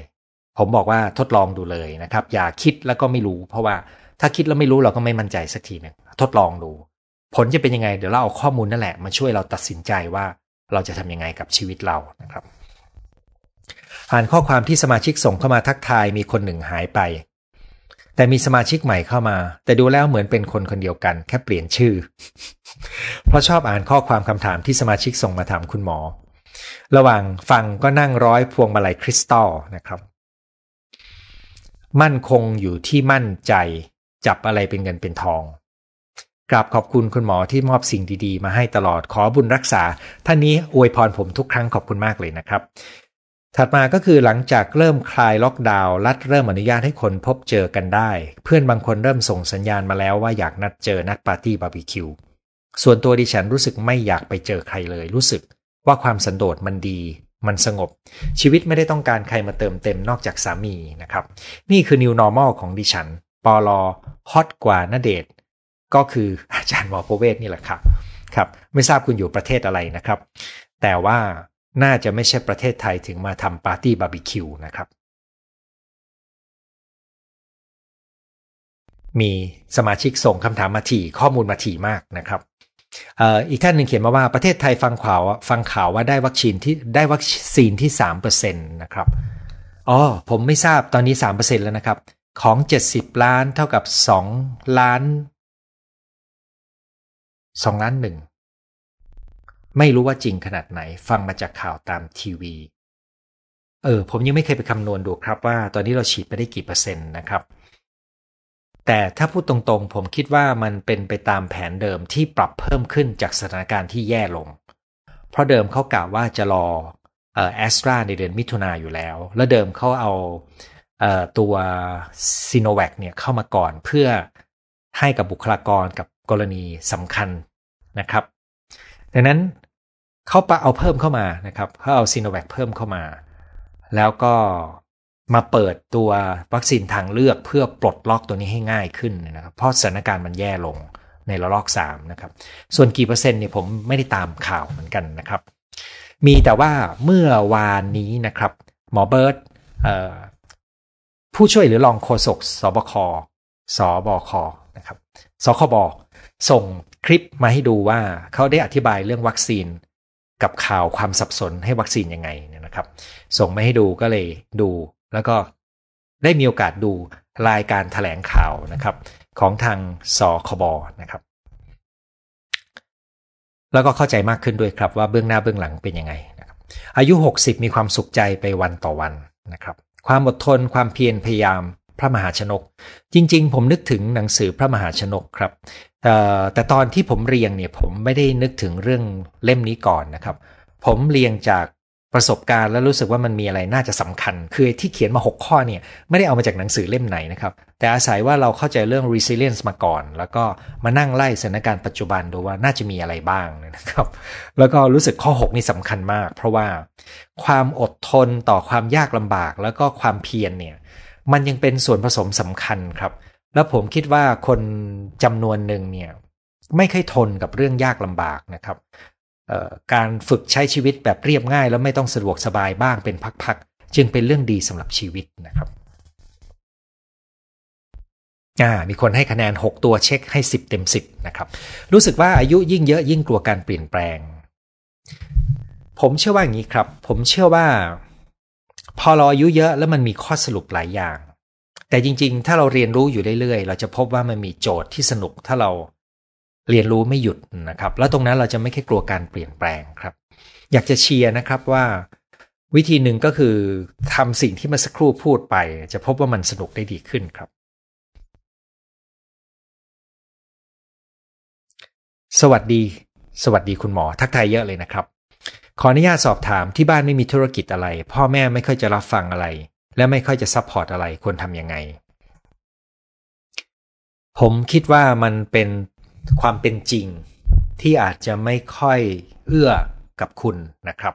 ผมบอกว่าทดลองดูเลยนะครับอย่าคิดแล้วก็ไม่รู้เพราะว่าถ้าคิดแล้วไม่รู้เราก็ไม่มั่นใจสักทีนึงทดลองดูผลจะเป็นยังไงเดี๋ยวเราเอาข้อมูลนั่นแหละมาช่วยเราตัดสินใจว่าเราจะทำยังไงกับชีวิตเรานะครับอ่านข้อความที่สมาชิกส่งเข้ามาทักทายมีคนหนึ่งหายไปแต่มีสมาชิกใหม่เข้ามาแต่ดูแล้วเหมือนเป็นคนคนเดียวกันแค่เปลี่ยนชื่อเพราะชอบอ่านข้อความคำถามที่สมาชิกส่งมาถามคุณหมอระหว่างฟังก็นั่งร้อยพวงมาลัยคริสตัลนะครับมั่นคงอยู่ที่มั่นใจจับอะไรเป็นเงินเป็นทองกราบขอบคุณคุณหมอที่มอบสิ่งดีๆมาให้ตลอดขอบุญรักษาท่านนี้อวยพรผมทุกครั้งขอบคุณมากเลยนะครับถัดมาก็คือหลังจากเริ่มคลายล็อกดาวน์รัฐเริ่มอนุญาตให้คนพบเจอกันได้เพื่อนบางคนเริ่มส่งสัญญาณมาแล้วว่าอยากนัดเจอนัดปาร์ตี้บาร์บีคิวส่วนตัวดิฉันรู้สึกไม่อยากไปเจอใครเลยรู้สึกว่าความสันโดษมันดีมันสงบชีวิตไม่ได้ต้องการใครมาเติมเต็มนอกจากสามีนะครับนี่คือ New Normal ของดิฉันปลฮอตกว่าณเดชน์ก็คืออาจารย์หมอโพเวศนี่แหละครับครับไม่ทราบคุณอยู่ประเทศอะไรนะครับแต่ว่าน่าจะไม่ใช่ประเทศไทยถึงมาทำปาร์ตี้บาร์บีคิวนะครับมีสมาชิกส่งคำถามมาถี่ข้อมูลมาถี่มากนะครับ อ, อีกท่านหนึ่งเขียนมาว่าประเทศไทยฟังข่าวฟังข่าวว่าได้วัคซีนที่ได้วัคซีนที่ สามเปอร์เซ็นต์ นะครับอ๋อผมไม่ทราบตอนนี้ สามเปอร์เซ็นต์ แล้วนะครับของเจ็ดสิบล้านเท่ากับสองล้านสองล้านหนึ่งไม่รู้ว่าจริงขนาดไหนฟังมาจากข่าวตามทีวีเออผมยังไม่เคยไปคำนวณดูครับว่าตอนนี้เราฉีดไปได้กี่เปอร์เซ็นต์นะครับแต่ถ้าพูดตรงๆผมคิดว่ามันเป็นไปตามแผนเดิมที่ปรับเพิ่มขึ้นจากสถานการณ์ที่แย่ลงเพราะเดิมเขากล่าวว่าจะรอเอ่อแอสตราในเดือนมิถุนายนอยู่แล้วและเดิมเขาเอาเอ่อตัวซิโนแวคเนี่ยเข้ามาก่อนเพื่อให้กับบุคลากรกับกรณีสำคัญนะครับดังนั้นเขาเอาเพิ่มเข้ามานะครับเขาเอาซิโนแวคเพิ่มเข้ามาแล้วก็มาเปิดตัววัคซีนทางเลือกเพื่อปลดล็อกตัวนี้ให้ง่ายขึ้นนะครับเพราะสถานการณ์มันแย่ลงในระลอกสามนะครับส่วนกี่เปอร์เซ็นต์เนี่ยผมไม่ได้ตามข่าวเหมือนกันนะครับมีแต่ว่าเมื่อวานนี้นะครับหมอเบิร์ตผู้ช่วยหรือรองโฆษกสบคสบคนะครับสคบส่งคลิปมาให้ดูว่าเขาได้อธิบายเรื่องวัคซีนกับข่าวความสับสนให้วัคซีนยังไงเนี่ยนะครับส่งมาให้ดูก็เลยดูแล้วก็ได้มีโอกาสดูรายการแถลงข่าวนะครับของทางสคบนะครับแล้วก็เข้าใจมากขึ้นด้วยครับว่าเบื้องหน้าเบื้องหลังเป็นยังไงนะครับอายุหกสิบมีความสุขใจไปวันต่อวันนะครับความอดทนความเพียรพยายามพระมหาชนกจริงๆผมนึกถึงหนังสือพระมหาชนกครับแต่ตอนที่ผมเรียงเนี่ยผมไม่ได้นึกถึงเรื่องเล่มนี้ก่อนนะครับผมเรียงจากประสบการณ์แล้วรู้สึกว่ามันมีอะไรน่าจะสำคัญคือที่เขียนมาหกข้อเนี่ยไม่ได้เอามาจากหนังสือเล่มไหนนะครับแต่อาศัยว่าเราเข้าใจเรื่อง resilience มาก่อนแล้วก็มานั่งไล่สถานการณ์ปัจจุบันดูว่าน่าจะมีอะไรบ้างนะครับแล้วก็รู้สึกข้อหกนี่สำคัญมากเพราะว่าความอดทนต่อความยากลำบากแล้วก็ความเพียรเนี่ยมันยังเป็นส่วนผสมสำคัญครับแล้วผมคิดว่าคนจำนวนหนึ่งเนี่ยไม่เคยทนกับเรื่องยากลำบากนะครับการฝึกใช้ชีวิตแบบเรียบง่ายแล้วไม่ต้องสะดวกสบายบ้างเป็นพักๆจึงเป็นเรื่องดีสำหรับชีวิตนะครับอ่ามีคนให้คะแนนหกตัวเช็คให้สิบเต็มสิบนะครับรู้สึกว่าอายุยิ่งเยอะยิ่งกลัวการเปลี่ยนแปลงผมเชื่อว่าอย่างนี้ครับผมเชื่อว่าพอเราอายุเยอะแล้วมันมีข้อสรุปหลายอย่างแต่จริงๆถ้าเราเรียนรู้อยู่เรื่อยๆเราจะพบว่ามันมีโจทย์ที่สนุกถ้าเราเรียนรู้ไม่หยุดนะครับแล้วตรงนั้นเราจะไม่แค่กลัวการเปลี่ยนแปลงครับอยากจะเชียร์นะครับว่าวิธีหนึ่งก็คือทำสิ่งที่เมื่อสักครู่พูดไปจะพบว่ามันสนุกได้ดีขึ้นครับสวัสดีสวัสดีคุณหมอทักทายเยอะเลยนะครับขออนุญาตสอบถามที่บ้านไม่มีธุรกิจอะไรพ่อแม่ไม่ค่อยจะรับฟังอะไรและไม่ค่อยจะซัพพอร์ตอะไรควรทำยังไงผมคิดว่ามันเป็นความเป็นจริง ที่อาจจะไม่ค่อยเอื้อกับคุณนะครับ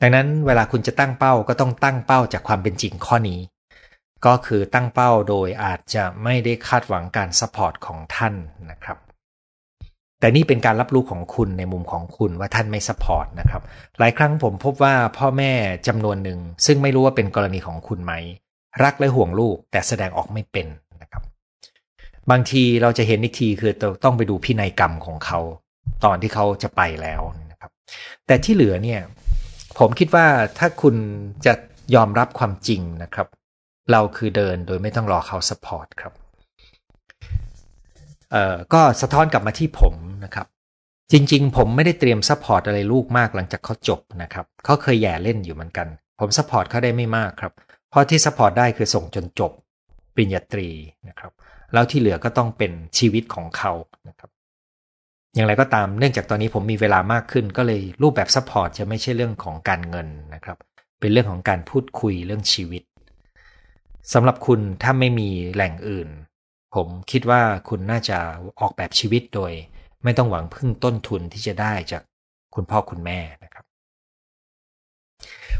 ดังนั้นเวลาคุณจะตั้งเป้าก็ต้องตั้งเป้าจากความเป็นจริงข้อนี้ก็คือตั้งเป้าโดยอาจจะไม่ได้คาดหวังการซัพพอร์ตของท่านนะครับแต่นี่เป็นการรับรู้ของคุณในมุมของคุณว่าท่านไม่ซัพพอร์ตนะครับหลายครั้งผมพบว่าพ่อแม่จำนวนหนึ่งซึ่งไม่รู้ว่าเป็นกรณีของคุณไหมรักและห่วงลูกแต่แสดงออกไม่เป็นนะครับบางทีเราจะเห็นอีกทีคือต้องไปดูพินัยกรรมของเขาตอนที่เขาจะไปแล้วนะครับแต่ที่เหลือเนี่ยผมคิดว่าถ้าคุณจะยอมรับความจริงนะครับเราคือเดินโดยไม่ต้องรอเขาซัพพอร์ตครับเอ่อก็สะท้อนกลับมาที่ผมนะครับจริงๆผมไม่ได้เตรียมซัพพอร์ตอะไรลูกมากหลังจากเขาจบนะครับเขาเคยแย่เล่นอยู่เหมือนกันผมซัพพอร์ตเขาได้ไม่มากครับเพราะที่ซัพพอร์ตได้คือส่งจนจบปริญญาตรีนะครับแล้วที่เหลือก็ต้องเป็นชีวิตของเขานะครับอย่างไรก็ตามเนื่องจากตอนนี้ผมมีเวลามากขึ้นก็เลยรูปแบบซัพพอร์ตจะไม่ใช่เรื่องของการเงินนะครับเป็นเรื่องของการพูดคุยเรื่องชีวิตสำหรับคุณถ้าไม่มีแหล่งอื่นผมคิดว่าคุณน่าจะออกแบบชีวิตโดยไม่ต้องหวังพึ่งต้นทุนที่จะได้จากคุณพ่อคุณแม่นะครับ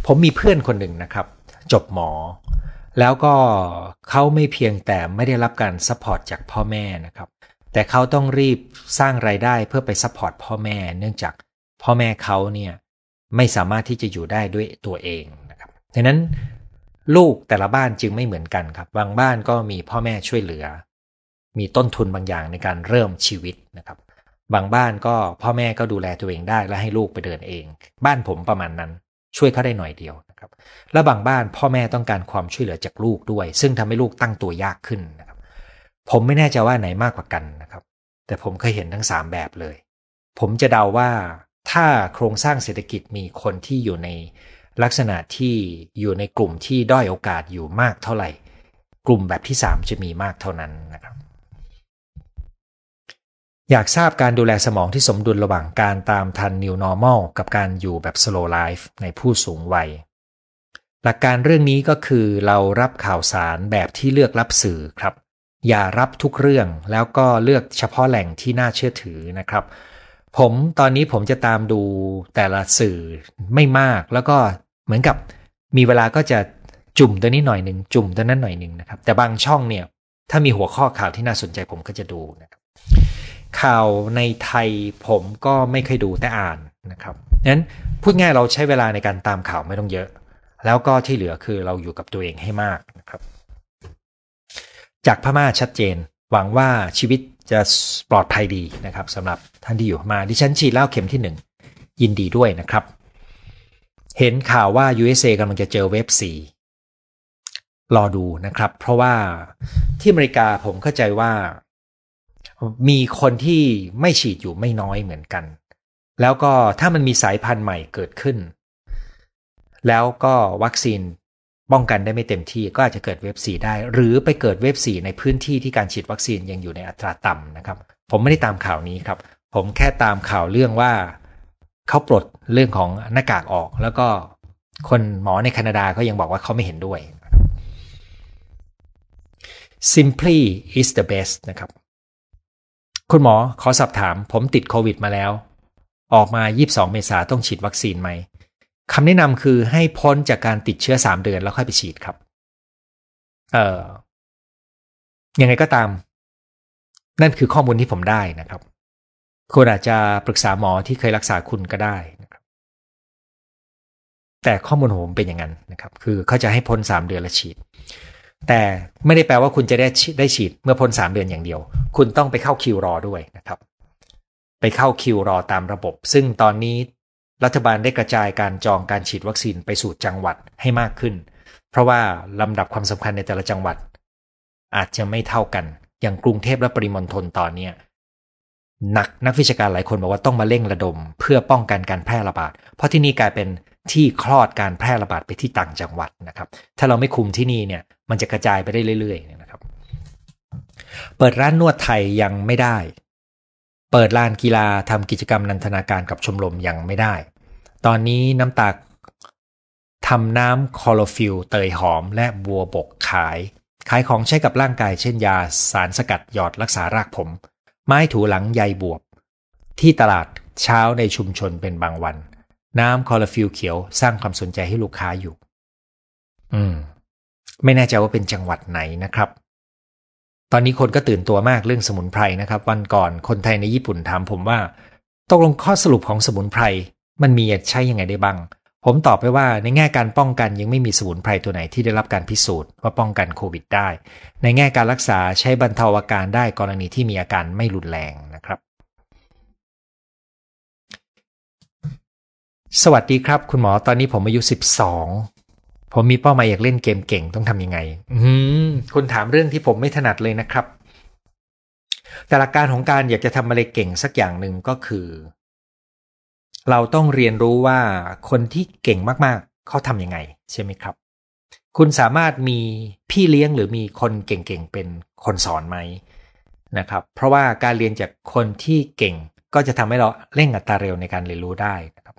ผมมีเพื่อนคนหนึ่งนะครับจบหมอแล้วก็เขาไม่เพียงแต่ไม่ได้รับการซัพพอร์ตจากพ่อแม่นะครับแต่เขาต้องรีบสร้างรายได้เพื่อไปซัพพอร์ตพ่อแม่เนื่องจากพ่อแม่เขาเนี่ยไม่สามารถที่จะอยู่ได้ด้วยตัวเองนะครับดังนั้นลูกแต่ละบ้านจึงไม่เหมือนกันครับบางบ้านก็มีพ่อแม่ช่วยเหลือมีต้นทุนบางอย่างในการเริ่มชีวิตนะครับบางบ้านก็พ่อแม่ก็ดูแลตัวเองได้และให้ลูกไปเดินเองบ้านผมประมาณนั้นช่วยเขาได้หน่อยเดียวนะครับและบางบ้านพ่อแม่ต้องการความช่วยเหลือจากลูกด้วยซึ่งทำให้ลูกตั้งตัวยากขึ้นนะครับผมไม่แน่ใจว่าไหนมากกว่ากันนะครับแต่ผมเคยเห็นทั้งสามแบบเลยผมจะเดาว่าถ้าโครงสร้างเศรษฐกิจมีคนที่อยู่ในลักษณะที่อยู่ในกลุ่มที่ด้อยโอกาสอยู่มากเท่าไหร่กลุ่มแบบที่สามจะมีมากเท่านั้นนะครับอยากทราบการดูแลสมองที่สมดุลระหว่างการตามทัน New Normal กับการอยู่แบบ Slow Life ในผู้สูงวัยหลักการเรื่องนี้ก็คือเรารับข่าวสารแบบที่เลือกรับสื่อครับอย่ารับทุกเรื่องแล้วก็เลือกเฉพาะแหล่งที่น่าเชื่อถือนะครับผมตอนนี้ผมจะตามดูแต่ละสื่อไม่มากแล้วก็เหมือนกับมีเวลาก็จะจุ่มตัวนี้หน่อยนึงจุ่มตัวนั้นหน่อยนึงนะครับแต่บางช่องเนี่ยถ้ามีหัวข้อข่าวที่น่าสนใจผมก็จะดูนะครับข่าวในไทยผมก็ไม่เคยดูแต่อ่านนะครับงั้นพูดง่ายเราใช้เวลาในการตามข่าวไม่ต้องเยอะแล้วก็ที่เหลือคือเราอยู่กับตัวเองให้มากนะครับจากพม่าชัดเจนหวังว่าชีวิตจะปลอดภัยดีนะครับสำหรับท่านที่อยู่มาดิฉันฉีดแล้วเข็มที่หนึ่งยินดีด้วยนะครับเห็นข่าวว่า ยู เอส เอ กำลังจะเจอเวฟสี่รอดูนะครับเพราะว่าที่อเมริกาผมเข้าใจว่ามีคนที่ไม่ฉีดอยู่ไม่น้อยเหมือนกันแล้วก็ถ้ามันมีสายพันธุ์ใหม่เกิดขึ้นแล้วก็วัคซีนป้องกันได้ไม่เต็มที่ก็อาจจะเกิดเวฟสี่ได้หรือไปเกิดเวฟสี่ในพื้นที่ที่การฉีดวัคซีนยังอยู่ในอัตราต่ำนะครับผมไม่ได้ตามข่าวนี้ครับผมแค่ตามข่าวเรื่องว่าเขาปลดเรื่องของหน้ากากออกแล้วก็คนหมอในแคนาดาก็ยังบอกว่าเขาไม่เห็นด้วย Simply is the best นะครับคุณหมอขอสอบถามผมติดโควิดมาแล้วออกมายี่สิบสองเมษายนต้องฉีดวัคซีนไหมคำแนะนำคือให้พ้นจากการติดเชื้อสามเดือนแล้วค่อยไปฉีดครับเอ่อยังไงก็ตามนั่นคือข้อมูลที่ผมได้นะครับคุณอาจจะปรึกษาหมอที่เคยรักษาคุณก็ได้นะครับแต่ข้อมูลของผมเป็นอย่างนั้นนะครับคือเขาจะให้พ้นสามเดือนแล้วฉีดแต่ไม่ได้แปลว่าคุณจะได้ได้ฉีดเมื่อพ้นสามเดือนอย่างเดียวคุณต้องไปเข้าคิวรอด้วยนะครับไปเข้าคิวรอตามระบบซึ่งตอนนี้รัฐบาลได้กระจายการจองการฉีดวัคซีนไปสู่จังหวัดให้มากขึ้นเพราะว่าลำดับความสำคัญในแต่ละจังหวัดอาจจะไม่เท่ากันอย่างกรุงเทพและปริมณฑลตอนนี้นักนักวิชาการหลายคนบอกว่าต้องมาเร่งระดมเพื่อป้องกันการแพร่ระบาดเพราะที่นี่กลายเป็นที่คลอดการแพร่ระบาดไปที่ต่างจังหวัดนะครับถ้าเราไม่คุมที่นี่เนี่ยมันจะกระจายไปได้เรื่อยๆนะครับเปิดร้านนวดไทยยังไม่ได้เปิดลานกีฬาทำกิจกรรมนันทนาการกับชมรมยังไม่ได้ตอนนี้น้ำตาลทำน้ำคลอโรฟิลเตยหอมและบัวบกขายขายของใช้กับร่างกายเช่นยาสารสกัดหยอดรักษารากผมไม้ถูหลังใยบวบ ที่ตลาดเช้าในชุมชนเป็นบางวันน้ำคลอโรฟิลเขียวสร้างความสนใจให้ลูกค้าอยู่อืมไม่แน่ใจว่าเป็นจังหวัดไหนนะครับตอนนี้คนก็ตื่นตัวมากเรื่องสมุนไพรนะครับวันก่อนคนไทยในญี่ปุ่นถามผมว่าตกลงข้อสรุปของสมุนไพรมันมีใช้ยังไงได้บ้างผมตอบไปว่าในแง่การป้องกันยังไม่มีสมุนไพรตัวไหนที่ได้รับการพิสูจน์ว่าป้องกันโควิดได้ในแง่การรักษาใช้บรรเทาอาการได้กรณีที่มีอาการไม่รุนแรงนะครับสวัสดีครับคุณหมอตอนนี้ผมอายุสิบสองผมมีเป้าหมายอยากเล่นเกมเก่งต้องทำยังไงอืมคุณถามเรื่องที่ผมไม่ถนัดเลยนะครับแต่หลักการของการอยากจะทำอะไรเก่งสักอย่างหนึ่งก็คือเราต้องเรียนรู้ว่าคนที่เก่งมากๆเขาทำยังไงใช่ไหมครับคุณสามารถมีพี่เลี้ยงหรือมีคนเก่งๆเป็นคนสอนไหมนะครับเพราะว่าการเรียนจากคนที่เก่งก็จะทำให้เราเร่งอัตราเร็วในการเรียนรู้ได้นะครับ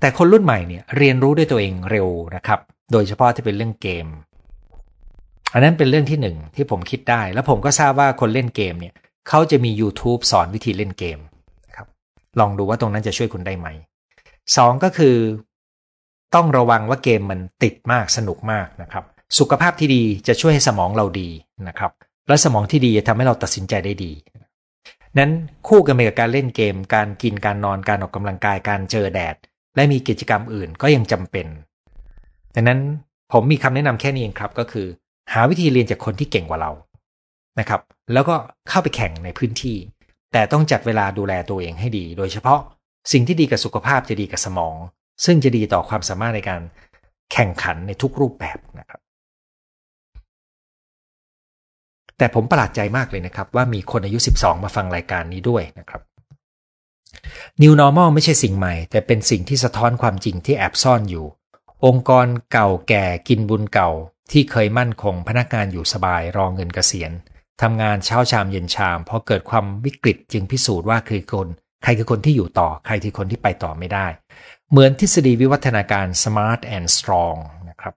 แต่คนรุ่นใหม่เนี่ยเรียนรู้ด้วยตัวเองเร็วนะครับโดยเฉพาะที่เป็นเรื่องเกมอันนั้นเป็นเรื่องที่หนึ่งที่ผมคิดได้แล้วผมก็ทราบว่าคนเล่นเกมเนี่ยเขาจะมี YouTube สอนวิธีเล่นเกมลองดูว่าตรงนั้นจะช่วยคุณได้ไหมสองก็คือต้องระวังว่าเกมมันติดมากสนุกมากนะครับสุขภาพที่ดีจะช่วยให้สมองเราดีนะครับและสมองที่ดีจะทำให้เราตัดสินใจได้ดีนั้นคู่กันไปกับการเล่นเกมการกินการนอนการออกกำลังกายการเจอแดดและมีกิจกรรมอื่นก็ยังจำเป็นดังนั้นผมมีคำแนะนำแค่นี้เองครับก็คือหาวิธีเรียนจากคนที่เก่งกว่าเรานะครับแล้วก็เข้าไปแข่งในพื้นที่แต่ต้องจัดเวลาดูแลตัวเองให้ดีโดยเฉพาะสิ่งที่ดีกับสุขภาพจะดีกับสมองซึ่งจะดีต่อความสามารถในการแข่งขันในทุกรูปแบบนะครับแต่ผมประหลาดใจมากเลยนะครับว่ามีคนอายุสิบสองมาฟังรายการนี้ด้วยนะครับ New Normal ไม่ใช่สิ่งใหม่แต่เป็นสิ่งที่สะท้อนความจริงที่แอบซ่อนอยู่องค์กรเก่าแก่กินบุญเก่าที่เคยมั่นคงพนักงานอยู่สบายรอเงินเกษียณทำงานเช้าชามเย็นชามพอเกิดความวิกฤตจึงพิสูจน์ว่าคือคนใครคือคนที่อยู่ต่อใครคือคนที่ไปต่อไม่ได้เหมือนทฤษฎีวิวัฒนาการ smart and strong นะครับ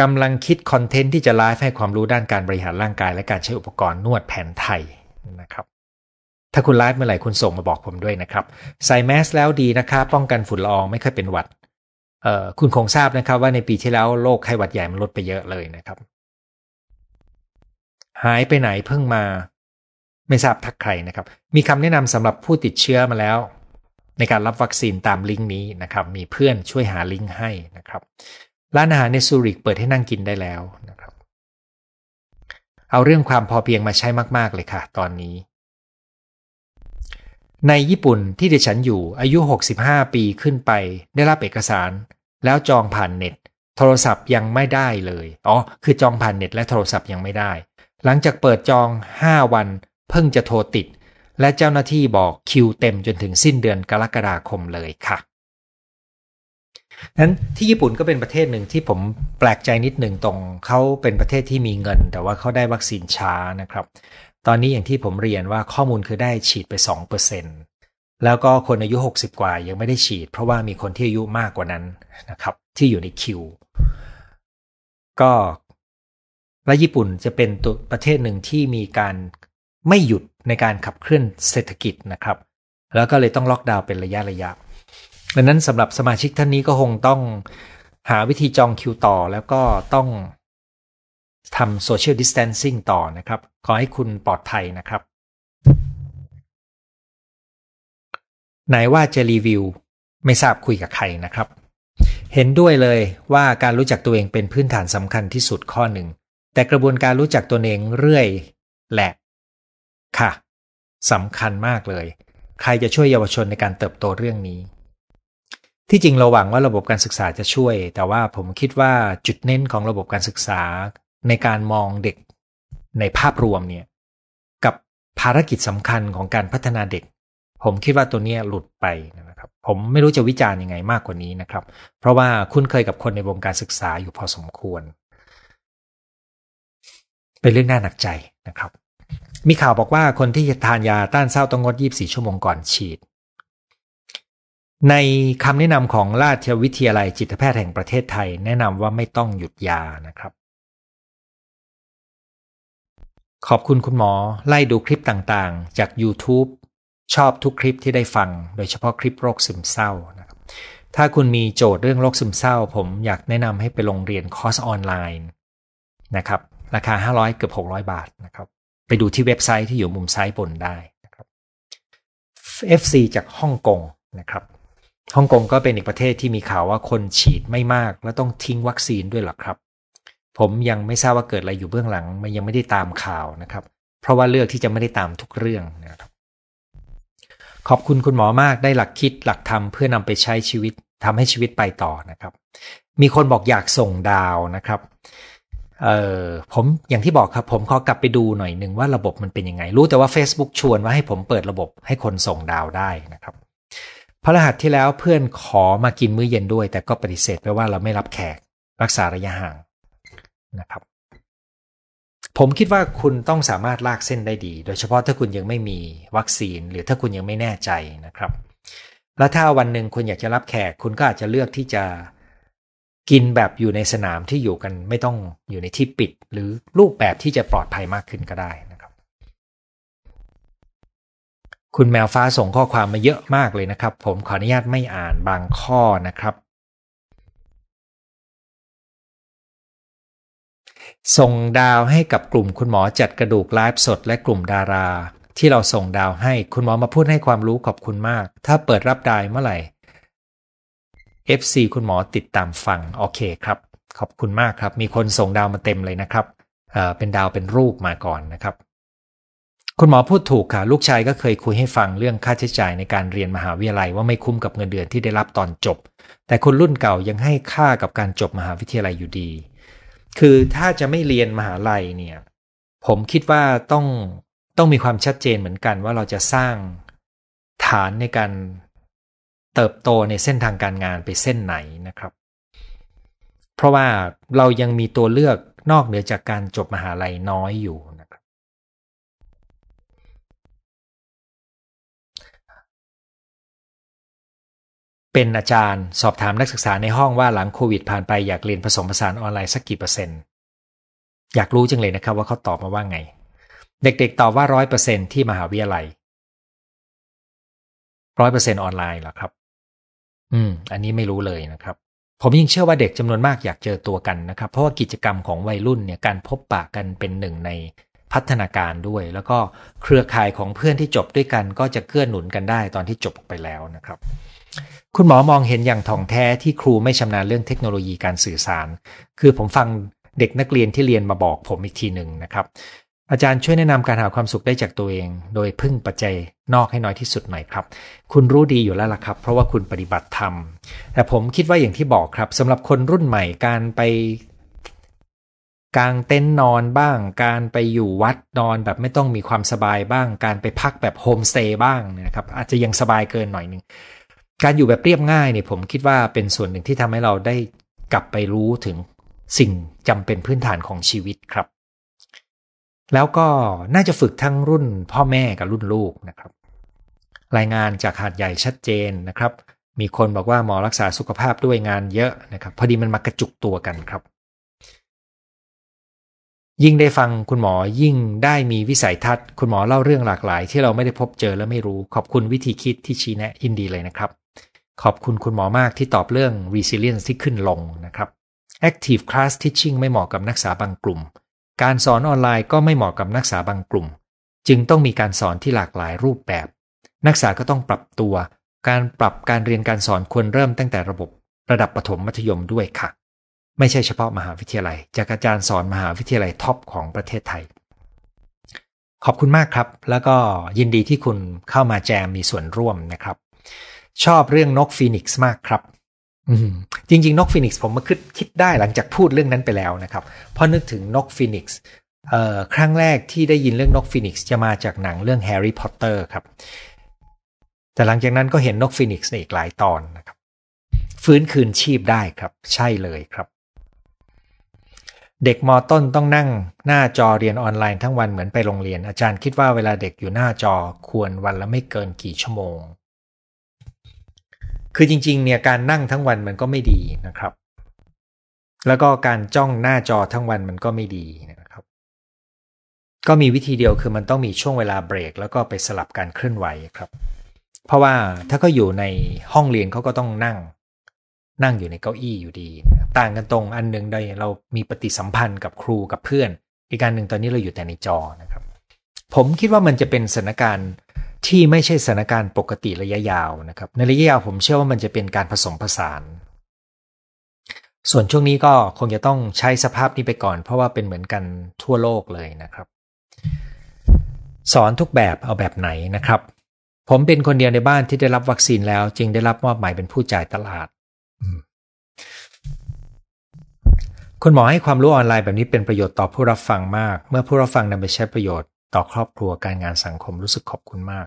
กำลังคิดคอนเทนต์ที่จะไลฟ์ให้ความรู้ด้านการบริหารร่างกายและการใช้อุปกรณ์นวดแผนไทยนะครับถ้าคุณไลฟ์เมื่อไหร่คุณส่งมาบอกผมด้วยนะครับใส่แมสแล้วดีนะครับป้องกันฝุ่นละอองไม่ค่อยเป็นหวัดคุณคงทราบนะครับว่าในปีที่แล้วโรคไข้หวัดใหญ่มันลดไปเยอะเลยนะครับหายไปไหนเพิ่งมาไม่ทราบทักใครนะครับมีคำแนะนำสำหรับผู้ติดเชื้อมาแล้วในการรับวัคซีนตามลิงก์นี้นะครับมีเพื่อนช่วยหาลิงก์ให้นะครับร้านอาหารในซูริกเปิดให้นั่งกินได้แล้วนะครับเอาเรื่องความพอเพียงมาใช้มากๆเลยค่ะตอนนี้ในญี่ปุ่นที่ดิฉันอยู่อายุหกสิบห้าปีขึ้นไปได้รับเอกสารแล้วจองผ่านเน็ตโทรศัพท์ยังไม่ได้เลยอ๋อคือจองผ่านเน็ตและโทรศัพท์ยังไม่ได้หลังจากเปิดจองห้าวันเพิ่งจะโทรติดและเจ้าหน้าที่บอกคิวเต็มจนถึงสิ้นเดือนกรกฎาคมเลยค่ะนั้นที่ญี่ปุ่นก็เป็นประเทศหนึ่งที่ผมแปลกใจนิดหนึ่งตรงเขาเป็นประเทศที่มีเงินแต่ว่าเขาได้วัคซีนช้านะครับตอนนี้อย่างที่ผมเรียนว่าข้อมูลคือได้ฉีดไป สองเปอร์เซ็นต์ แล้วก็คนอายุหกสิบกว่ายังไม่ได้ฉีดเพราะว่ามีคนที่อายุมากกว่านั้นนะครับที่อยู่ในคิวก็และญี่ปุ่นจะเป็นประเทศหนึ่งที่มีการไม่หยุดในการขับเคลื่อนเศรษฐกิจนะครับแล้วก็เลยต้องล็อกดาวน์เป็นระยะระยะดังนั้นสำหรับสมาชิกท่านนี้ก็คงต้องหาวิธีจองคิวต่อแล้วก็ต้องทำ social distancing ต่อนะครับขอให้คุณปลอดภัยนะครับไหนว่าจะรีวิวไม่ทราบคุยกับใครนะครับเห็นด้วยเลยว่าการรู้จักตัวเองเป็นพื้นฐานสำคัญที่สุดข้อหนึ่งแต่กระบวนการรู้จักตัวเองเรื่อยแหละค่ะสำคัญมากเลยใครจะช่วยเยาวชนในการเติบโตเรื่องนี้ที่จริงเราหวังว่าระบบการศึกษาจะช่วยแต่ว่าผมคิดว่าจุดเน้นของระบบการศึกษาในการมองเด็กในภาพรวมเนี่ยกับภารกิจสำคัญของการพัฒนาเด็กผมคิดว่าตัวนี้หลุดไปนะครับผมไม่รู้จะวิจารณ์ยังไงมากกว่านี้นะครับเพราะว่าคุ้นเคยกับคนในวงการศึกษาอยู่พอสมควรเป็นเรื่องน่าหนักใจนะครับมีข่าวบอกว่าคนที่ทานยาต้านเศร้าต้องงดยี่สิบสี่ชั่วโมงก่อนฉีดในคำแนะนำของราชวิทยาลัยจิตแพทย์แห่งประเทศไทยแนะนำว่าไม่ต้องหยุดยานะครับ ขอบคุณคุณหมอไล่ดูคลิปต่างๆจาก YouTube ชอบทุกคลิปที่ได้ฟังโดยเฉพาะคลิปโรคซึมเศร้านะครับถ้าคุณมีโจทย์เรื่องโรคซึมเศร้าผมอยากแนะนำให้ไปลงเรียนคอร์สออนไลน์นะครับราคาห้าร้อยเกือบหกร้อยบาทนะครับไปดูที่เว็บไซต์ที่อยู่มุมซ้ายบนได้นะครับ เอฟ ซี จากฮ่องกงนะครับฮ่องกงก็เป็นอีกประเทศที่มีข่าวว่าคนฉีดไม่มากและต้องทิ้งวัคซีนด้วยหรอครับผมยังไม่ทราบว่าเกิดอะไรอยู่เบื้องหลังมันยังไม่ได้ตามข่าวนะครับเพราะว่าเลือกที่จะไม่ได้ตามทุกเรื่องนะครับขอบคุณคุณหมอมากได้หลักคิดหลักธรรมเพื่อนำไปใช้ชีวิตทำให้ชีวิตไปต่อนะครับมีคนบอกอยากส่งดาวนะครับเออผมอย่างที่บอกครับผมขอกลับไปดูหน่อยหนึ่งว่าระบบมันเป็นยังไงรู้แต่ว่า Facebook ชวนว่าให้ผมเปิดระบบให้คนส่งดาวได้นะครับพฤหัสที่แล้วเพื่อนขอมากินมื้อเย็นด้วยแต่ก็ปฏิเสธไปว่าเราไม่รับแขกรักษาระยะห่างนะครับผมคิดว่าคุณต้องสามารถลากเส้นได้ดีโดยเฉพาะถ้าคุณยังไม่มีวัคซีนหรือถ้าคุณยังไม่แน่ใจนะครับแล้วถ้าวันหนึ่งคุณอยากจะรับแขกคุณก็อาจจะเลือกที่จะกินแบบอยู่ในสนามที่อยู่กันไม่ต้องอยู่ในที่ปิดหรือรูปแบบที่จะปลอดภัยมากขึ้นก็ได้นะครับคุณแมวฟ้าส่งข้อความมาเยอะมากเลยนะครับผมขออนุญาตไม่อ่านบางข้อนะครับส่งดาวให้กับกลุ่มคุณหมอจัดกระดูกไลฟ์สดและกลุ่มดาราที่เราส่งดาวให้คุณหมอมาพูดให้ความรู้ขอบคุณมากถ้าเปิดรับได้เมื่อไหร่เอฟ ซี คุณหมอติดตามฟังโอเคครับขอบคุณมากครับมีคนส่งดาวมาเต็มเลยนะครับ เอ่อ เป็นดาวเป็นรูปมาก่อนนะครับคุณหมอพูดถูกค่ะลูกชายก็เคยคุยให้ฟังเรื่องค่าใช้จ่ายในการเรียนมหาวิทยาลัยว่าไม่คุ้มกับเงินเดือนที่ได้รับตอนจบแต่คนรุ่นเก่ายังให้ค่ากับการจบมหาวิทยาลัยอยู่ดีคือถ้าจะไม่เรียนมหาลัยเนี่ยผมคิดว่าต้องต้องมีความชัดเจนเหมือนกันว่าเราจะสร้างฐานในการเติบโตในเส้นทางการงานไปเส้นไหนนะครับเพราะว่าเรายังมีตัวเลือกนอกเหนือจากการจบมหาลัยน้อยอยู่นะครับเป็นอาจารย์สอบถามนักศึกษาในห้องว่าหลังโควิดผ่านไปอยากเรียนผสมผสานออนไลน์สักกี่เปอร์เซ็นต์อยากรู้จังเลยนะครับว่าเขาตอบมาว่าไงเด็กๆตอบว่า ร้อยเปอร์เซ็นต์ ที่มหาวิทยาลัยร้อยเปอร์เซ็นต์ออนไลน์เหรอครับอืมอันนี้ไม่รู้เลยนะครับผมยิ่งเชื่อว่าเด็กจำนวนมากอยากเจอตัวกันนะครับเพราะว่ากิจกรรมของวัยรุ่นเนี่ยการพบปะกันเป็นหนึ่งในพัฒนาการด้วยแล้วก็เครือข่ายของเพื่อนที่จบด้วยกันก็จะเกื้อหนุนกันได้ตอนที่จบไปแล้วนะครับคุณหมอมองเห็นอย่างถ่องแท้ที่ครูไม่ชำนาญเรื่องเทคโนโลยีการสื่อสารคือผมฟังเด็กนักเรียนที่เรียนมาบอกผมอีกทีนึงนะครับอาจารย์ช่วยแนะนำการหาความสุขได้จากตัวเองโดยพึ่งปัจจัยนอกให้น้อยที่สุดหน่อยครับคุณรู้ดีอยู่แล้วล่ะครับเพราะว่าคุณปฏิบัติธรรมแต่ผมคิดว่าอย่างที่บอกครับสำหรับคนรุ่นใหม่การไปกางเต็นท์นอนบ้างการไปอยู่วัดนอนแบบไม่ต้องมีความสบายบ้างการไปพักแบบโฮมสเตย์บ้างนะครับอาจจะยังสบายเกินหน่อยนึงการอยู่แบบเรียบง่ายเนี่ยผมคิดว่าเป็นส่วนหนึ่งที่ทำให้เราได้กลับไปรู้ถึงสิ่งจำเป็นพื้นฐานของชีวิตครับแล้วก็น่าจะฝึกทั้งรุ่นพ่อแม่กับรุ่นลูกนะครับรายงานจากหาดใหญ่ชัดเจนนะครับมีคนบอกว่าหมอรักษาสุขภาพด้วยงานเยอะนะครับพอดีมันมากระจุกตัวกันครับยิ่งได้ฟังคุณหมอยิ่งได้มีวิสัยทัศน์คุณหมอเล่าเรื่องหลากหลายที่เราไม่ได้พบเจอและไม่รู้ขอบคุณวิธีคิดที่ชี้แนะยินดีเลยนะครับขอบคุณคุณหมอมากที่ตอบเรื่อง resilience ที่ขึ้นลงนะครับ active class teaching ไม่เหมาะกับนักศึกษาบางกลุ่มการสอนออนไลน์ก็ไม่เหมาะกับนักศึกษาบางกลุ่มจึงต้องมีการสอนที่หลากหลายรูปแบบนักศึกษาก็ต้องปรับตัวการปรับการเรียนการสอนควรเริ่มตั้งแต่ระบบระดับประถมมัธยมด้วยค่ะไม่ใช่เฉพาะมหาวิทยาลัยจากอาจารย์สอนมหาวิทยาลัยท็อปของประเทศไทยขอบคุณมากครับแล้วก็ยินดีที่คุณเข้ามาแจมมีส่วนร่วมนะครับชอบเรื่องนกฟีนิกซ์มากครับจริงๆนกฟีนิกซ์ผมมาคิดคิดได้หลังจากพูดเรื่องนั้นไปแล้วนะครับพอนึกถึงนกฟีนิกซ์ครั้งแรกที่ได้ยินเรื่องนกฟีนิกซ์จะมาจากหนังเรื่องแฮร์รี่พอตเตอร์ครับแต่หลังจากนั้นก็เห็นนกฟีนิกซ์ในอีกหลายตอนนะครับฟื้นคืนชีพได้ครับใช่เลยครับเด็กม.ต้นต้องนั่งหน้าจอเรียนออนไลน์ทั้งวันเหมือนไปโรงเรียนอาจารย์คิดว่าเวลาเด็กอยู่หน้าจอควรวันละไม่เกินกี่ชั่วโมงคือจริงๆเนี่ยการนั่งทั้งวันมันก็ไม่ดีนะครับแล้วก็การจ้องหน้าจอทั้งวันมันก็ไม่ดีนะครับ ก็มีวิธีเดียวคือมันต้องมีช่วงเวลาเบรกแล้วก็ไปสลับการเคลื่อนไหวครับเพราะว่าถ้าเขาอยู่ในห้องเรียนเขาก็ต้องนั่งนั่งอยู่ในเก้าอี้อยู่ดีต่างกันตรงอันนึงใดเรามีปฏิสัมพันธ์กับครูกับเพื่อนอีกการหนึ่งตอนนี้เราอยู่แต่ในจอนะครับผมคิดว่ามันจะเป็นสถานการณ์ที่ไม่ใช่สถานการณ์ปกติระยะยาวนะครับในระยะยาวผมเชื่อว่ามันจะเป็นการผสมผสานส่วนช่วงนี้ก็คงจะต้องใช้สภาพนี้ไปก่อนเพราะว่าเป็นเหมือนกันทั่วโลกเลยนะครับสอนทุกแบบเอาแบบไหนนะครับผมเป็นคนเดียวในบ้านที่ได้รับวัคซีนแล้วจึงได้รับมอบหมายเป็นผู้จ่ายตลาดคุณหมอให้ความรู้ออนไลน์แบบนี้เป็นประโยชน์ต่อผู้รับฟังมากเมื่อผู้รับฟังนำไปใช้ประโยชน์ต่อครอบครัวการงานสังคมรู้สึกขอบคุณมาก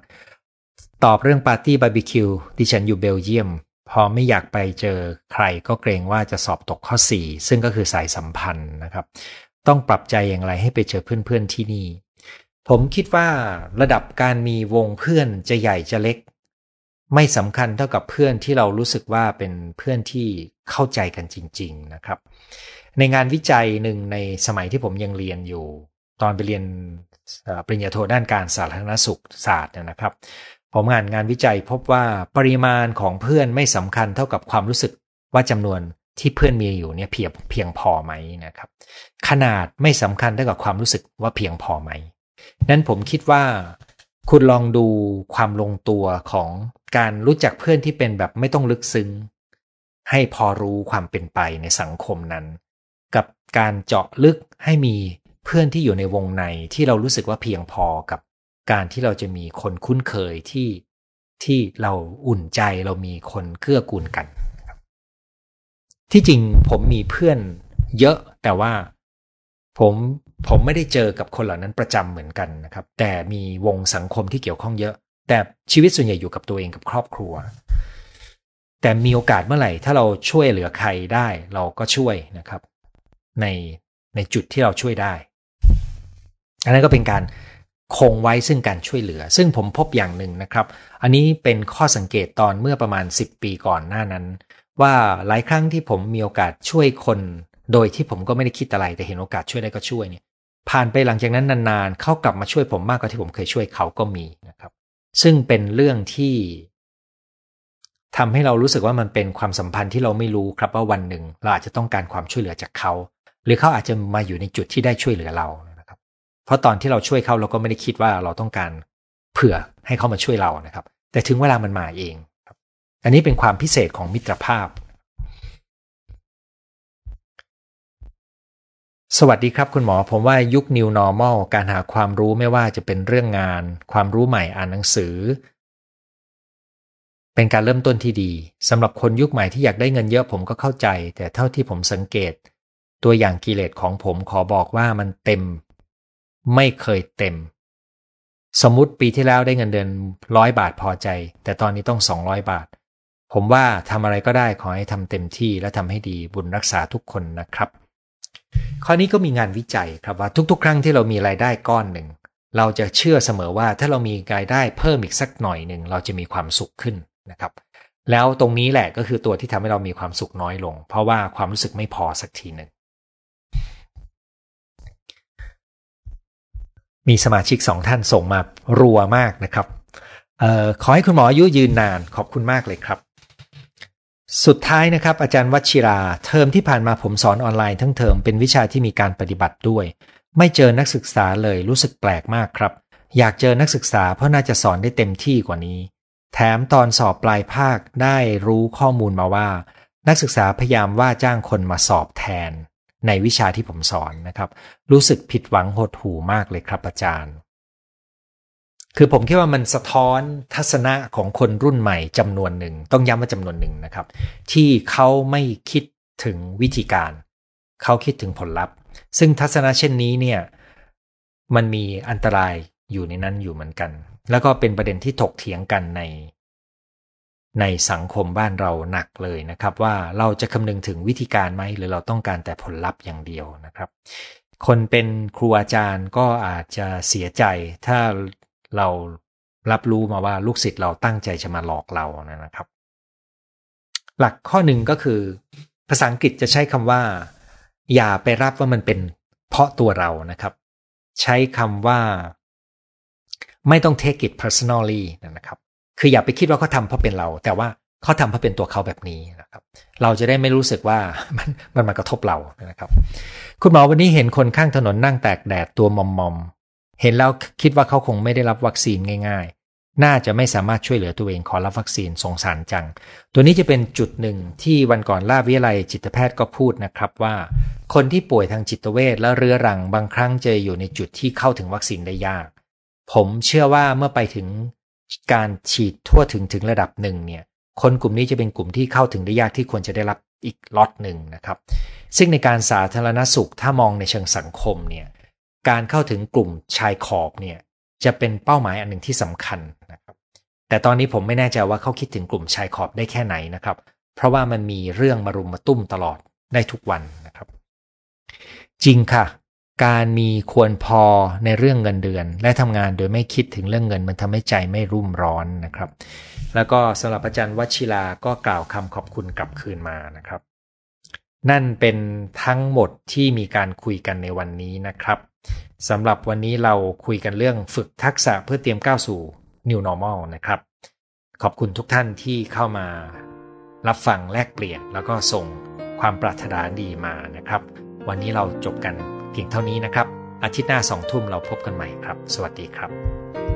ตอบเรื่องปาร์ตี้บาร์บีคิวดิฉันอยู่เบลเยียมพอไม่อยากไปเจอใครก็เกรงว่าจะสอบตกข้อสี่ซึ่งก็คือสายสัมพันธ์นะครับต้องปรับใจอย่างไรให้ไปเจอเพื่อนๆที่นี่ผมคิดว่าระดับการมีวงเพื่อนจะใหญ่จะเล็กไม่สำคัญเท่ากับเพื่อนที่เรารู้สึกว่าเป็นเพื่อนที่เข้าใจกันจริงๆนะครับในงานวิจัยหนึ่งในสมัยที่ผมยังเรียนอยู่ตอนไปเรียนปริญญาโทด้านการสาธารณสุขศาสตร์นะครับผมอ่านงานวิจัยพบว่าปริมาณของเพื่อนไม่สำคัญเท่ากับความรู้สึกว่าจำนวนที่เพื่อนมีอยู่เนี่ยเพียงเพียงพอไหมนะครับขนาดไม่สำคัญเท่ากับความรู้สึกว่าเพียงพอไหมนั้นผมคิดว่าคุณลองดูความลงตัวของการรู้จักเพื่อนที่เป็นแบบไม่ต้องลึกซึ้งให้พอรู้ความเป็นไปในสังคมนั้นกับการเจาะลึกให้มีเพื่อนที่อยู่ในวงในที่เรารู้สึกว่าเพียงพอกับการที่เราจะมีคนคุ้นเคยที่ที่เราอุ่นใจเรามีคนเกื้อกูลกันที่จริงผมมีเพื่อนเยอะแต่ว่าผมผมไม่ได้เจอกับคนเหล่านั้นประจำเหมือนกันนะครับแต่มีวงสังคมที่เกี่ยวข้องเยอะแต่ชีวิตส่วนใหญ่อยู่กับตัวเองกับครอบครัวแต่มีโอกาสเมื่อไหร่ถ้าเราช่วยเหลือใครได้เราก็ช่วยนะครับในในจุดที่เราช่วยได้อันนั้นก็เป็นการคงไว้ซึ่งการช่วยเหลือซึ่งผมพบอย่างหนึ่งนะครับอันนี้เป็นข้อสังเกตตอนเมื่อประมาณสิบปีก่อนหน้านั้นว่าหลายครั้งที่ผมมีโอกาสช่วยคนโดยที่ผมก็ไม่ได้คิดอะไรแต่เห็นโอกาสช่วยได้ก็ช่วยเนี่ยผ่านไปหลังจากนั้นนานๆเขากลับมาช่วยผมมากกว่าที่ผมเคยช่วยเขาก็มีนะครับซึ่งเป็นเรื่องที่ทำให้เรารู้สึกว่ามันเป็นความสัมพันธ์ที่เราไม่รู้ครับว่าวันหนึ่งเราอาจจะต้องการความช่วยเหลือจากเขาหรือเขาอาจจะมาอยู่ในจุดที่ได้ช่วยเหลือเรานะครับเพราะตอนที่เราช่วยเขาเราก็ไม่ได้คิดว่าเราต้องการเผื่อให้เขามาช่วยเรานะครับแต่ถึงเวลามันมาเองอันนี้เป็นความพิเศษของมิตรภาพสวัสดีครับคุณหมอผมว่ายุค New Normal การหาความรู้ไม่ว่าจะเป็นเรื่องงานความรู้ใหม่อ่านหนังสือเป็นการเริ่มต้นที่ดีสำหรับคนยุคใหม่ที่อยากได้เงินเยอะผมก็เข้าใจแต่เท่าที่ผมสังเกตตัวอย่างกิเลสของผมขอบอกว่ามันเต็มไม่เคยเต็มสมมุติปีที่แล้วได้เงินเดือนหนึ่งร้อยบาทพอใจแต่ตอนนี้ต้องสองร้อยบาทผมว่าทำอะไรก็ได้ขอให้ทำเต็มที่และทำให้ดีบุญรักษาทุกคนนะครับข้อนี้ก็มีงานวิจัยครับว่าทุกๆครั้งที่เรามีรายได้ก้อนหนึ่งเราจะเชื่อเสมอว่าถ้าเรามีรายได้เพิ่มอีกสักหน่อยหนึ่งเราจะมีความสุขขึ้นนะครับแล้วตรงนี้แหละก็คือตัวที่ทำให้เรามีความสุขน้อยลงเพราะว่าความรู้สึกไม่พอสักทีหนึ่งมีสมาชิกสองท่านส่งมารัวมากนะครับเอ่อขอให้คุณหมออายุยืนนานขอบคุณมากเลยครับสุดท้ายนะครับอาจารย์วชิราเทอมที่ผ่านมาผมสอนออนไลน์ทั้งเทอมเป็นวิชาที่มีการปฏิบัติด้วยไม่เจอนักศึกษาเลยรู้สึกแปลกมากครับอยากเจอนักศึกษาเพราะน่าจะสอนได้เต็มที่กว่านี้แถมตอนสอบปลายภาคได้รู้ข้อมูลมาว่านักศึกษาพยายามว่าจ้างคนมาสอบแทนในวิชาที่ผมสอนนะครับรู้สึกผิดหวังหดหู่มากเลยครับอาจารย์คือผมคิดว่ามันสะท้อนทัศนะของคนรุ่นใหม่จำนวนหนึ่งต้องย้ำว่าจำนวนหนึ่งนะครับที่เขาไม่คิดถึงวิธีการเขาคิดถึงผลลัพธ์ซึ่งทัศนะเช่นนี้เนี่ยมันมีอันตรายอยู่ในนั้นอยู่เหมือนกันแล้วก็เป็นประเด็นที่ถกเถียงกันในในสังคมบ้านเราหนักเลยนะครับว่าเราจะคำนึงถึงวิธีการไหมหรือเราต้องการแต่ผลลัพธ์อย่างเดียวนะครับคนเป็นครูอาจารย์ก็อาจจะเสียใจถ้าเรารับรู้มาว่าลูกศิษย์เราตั้งใจจะมาหลอกเรานะครับหลักข้อหนึ่งก็คือภาษาอังกฤษจะใช้คำว่าอย่าไปรับว่ามันเป็นเพราะตัวเรานะครับ ใช้คำว่าไม่ต้อง take it personally นะครับคืออย่าไปคิดว่าเขาทำเพราะเป็นเราแต่ว่าเขาทำเพราะเป็นตัวเขาแบบนี้นะครับเราจะได้ไม่รู้สึกว่ามันมันมากระทบเรานะครับคุณหมอวันนี้เห็นคนข้างถนนนั่งแตกแดดตัวมอมๆเห็นแล้วคิดว่าเขาคงไม่ได้รับวัคซีนง่ายๆน่าจะไม่สามารถช่วยเหลือตัวเองขอรับวัคซีนสงสารจังตัวนี้จะเป็นจุดหนึ่งที่วันก่อนลาวิทยาลัยจิตแพทย์ก็พูดนะครับว่าคนที่ป่วยทางจิตเวชและเรื้อรังบางครั้งจะอยู่ในจุดที่เข้าถึงวัคซีนได้ยากผมเชื่อว่าเมื่อไปถึงการฉีดทั่วถึงถึงระดับหนึ่งเนี่ยคนกลุ่มนี้จะเป็นกลุ่มที่เข้าถึงได้ยากที่ควรจะได้รับอีกล็อตหนึ่งนะครับซึ่งในการสาธารณสุขถ้ามองในเชิงสังคมเนี่ยการเข้าถึงกลุ่มชายขอบเนี่ยจะเป็นเป้าหมายอันหนึ่งที่สำคัญนะครับแต่ตอนนี้ผมไม่แน่ใจว่าเขาคิดถึงกลุ่มชายขอบได้แค่ไหนนะครับเพราะว่ามันมีเรื่องมารุมมาตุ้มตลอดได้ทุกวันนะครับจริงค่ะการมีควรพอในเรื่องเงินเดือนและทำงานโดยไม่คิดถึงเรื่องเงินมันทำให้ใจไม่รุ่มร้อนนะครับแล้วก็สำหรับอาจารย์วชิราก็กล่าวคำขอบคุณกลับคืนมานะครับนั่นเป็นทั้งหมดที่มีการคุยกันในวันนี้นะครับสำหรับวันนี้เราคุยกันเรื่องฝึกทักษะเพื่อเตรียมก้าวสู่ New Normal นะครับขอบคุณทุกท่านที่เข้ามารับฟังแลกเปลี่ยนแล้วก็ส่งความปรารถนาดีมานะครับวันนี้เราจบกันเพียงเท่านี้นะครับอาทิตย์หน้าสองทุ่มเราพบกันใหม่ครับสวัสดีครับ